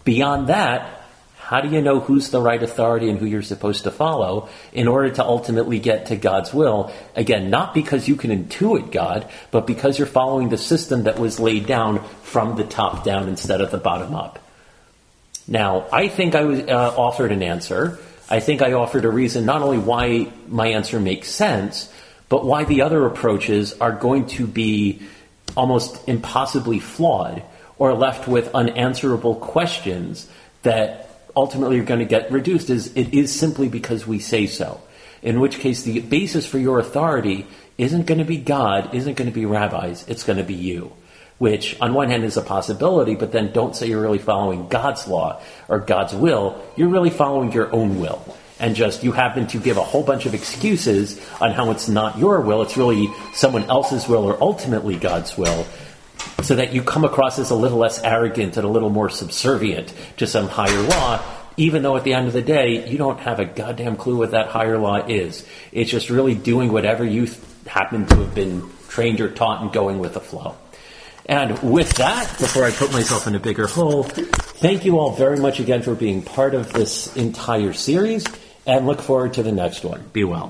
Beyond that, how do you know who's the right authority and who you're supposed to follow in order to ultimately get to God's will? Again, not because you can intuit God, but because you're following the system that was laid down from the top down instead of the bottom up. Now, I think I was offered an answer. I think I offered a reason not only why my answer makes sense, but why the other approaches are going to be almost impossibly flawed or left with unanswerable questions that ultimately are going to get reduced as it is simply because we say so. In which case, the basis for your authority isn't going to be God, isn't going to be rabbis, it's going to be you. Which, on one hand, is a possibility, but then don't say you're really following God's law or God's will. You're really following your own will. And just, you happen to give a whole bunch of excuses on how it's not your will, it's really someone else's will or ultimately God's will, so that you come across as a little less arrogant and a little more subservient to some higher law, even though at the end of the day, you don't have a goddamn clue what that higher law is. It's just really doing whatever you happen to have been trained or taught and going with the flow. And with that, before I put myself in a bigger hole, thank you all very much again for being part of this entire series, and look forward to the next one. Be well.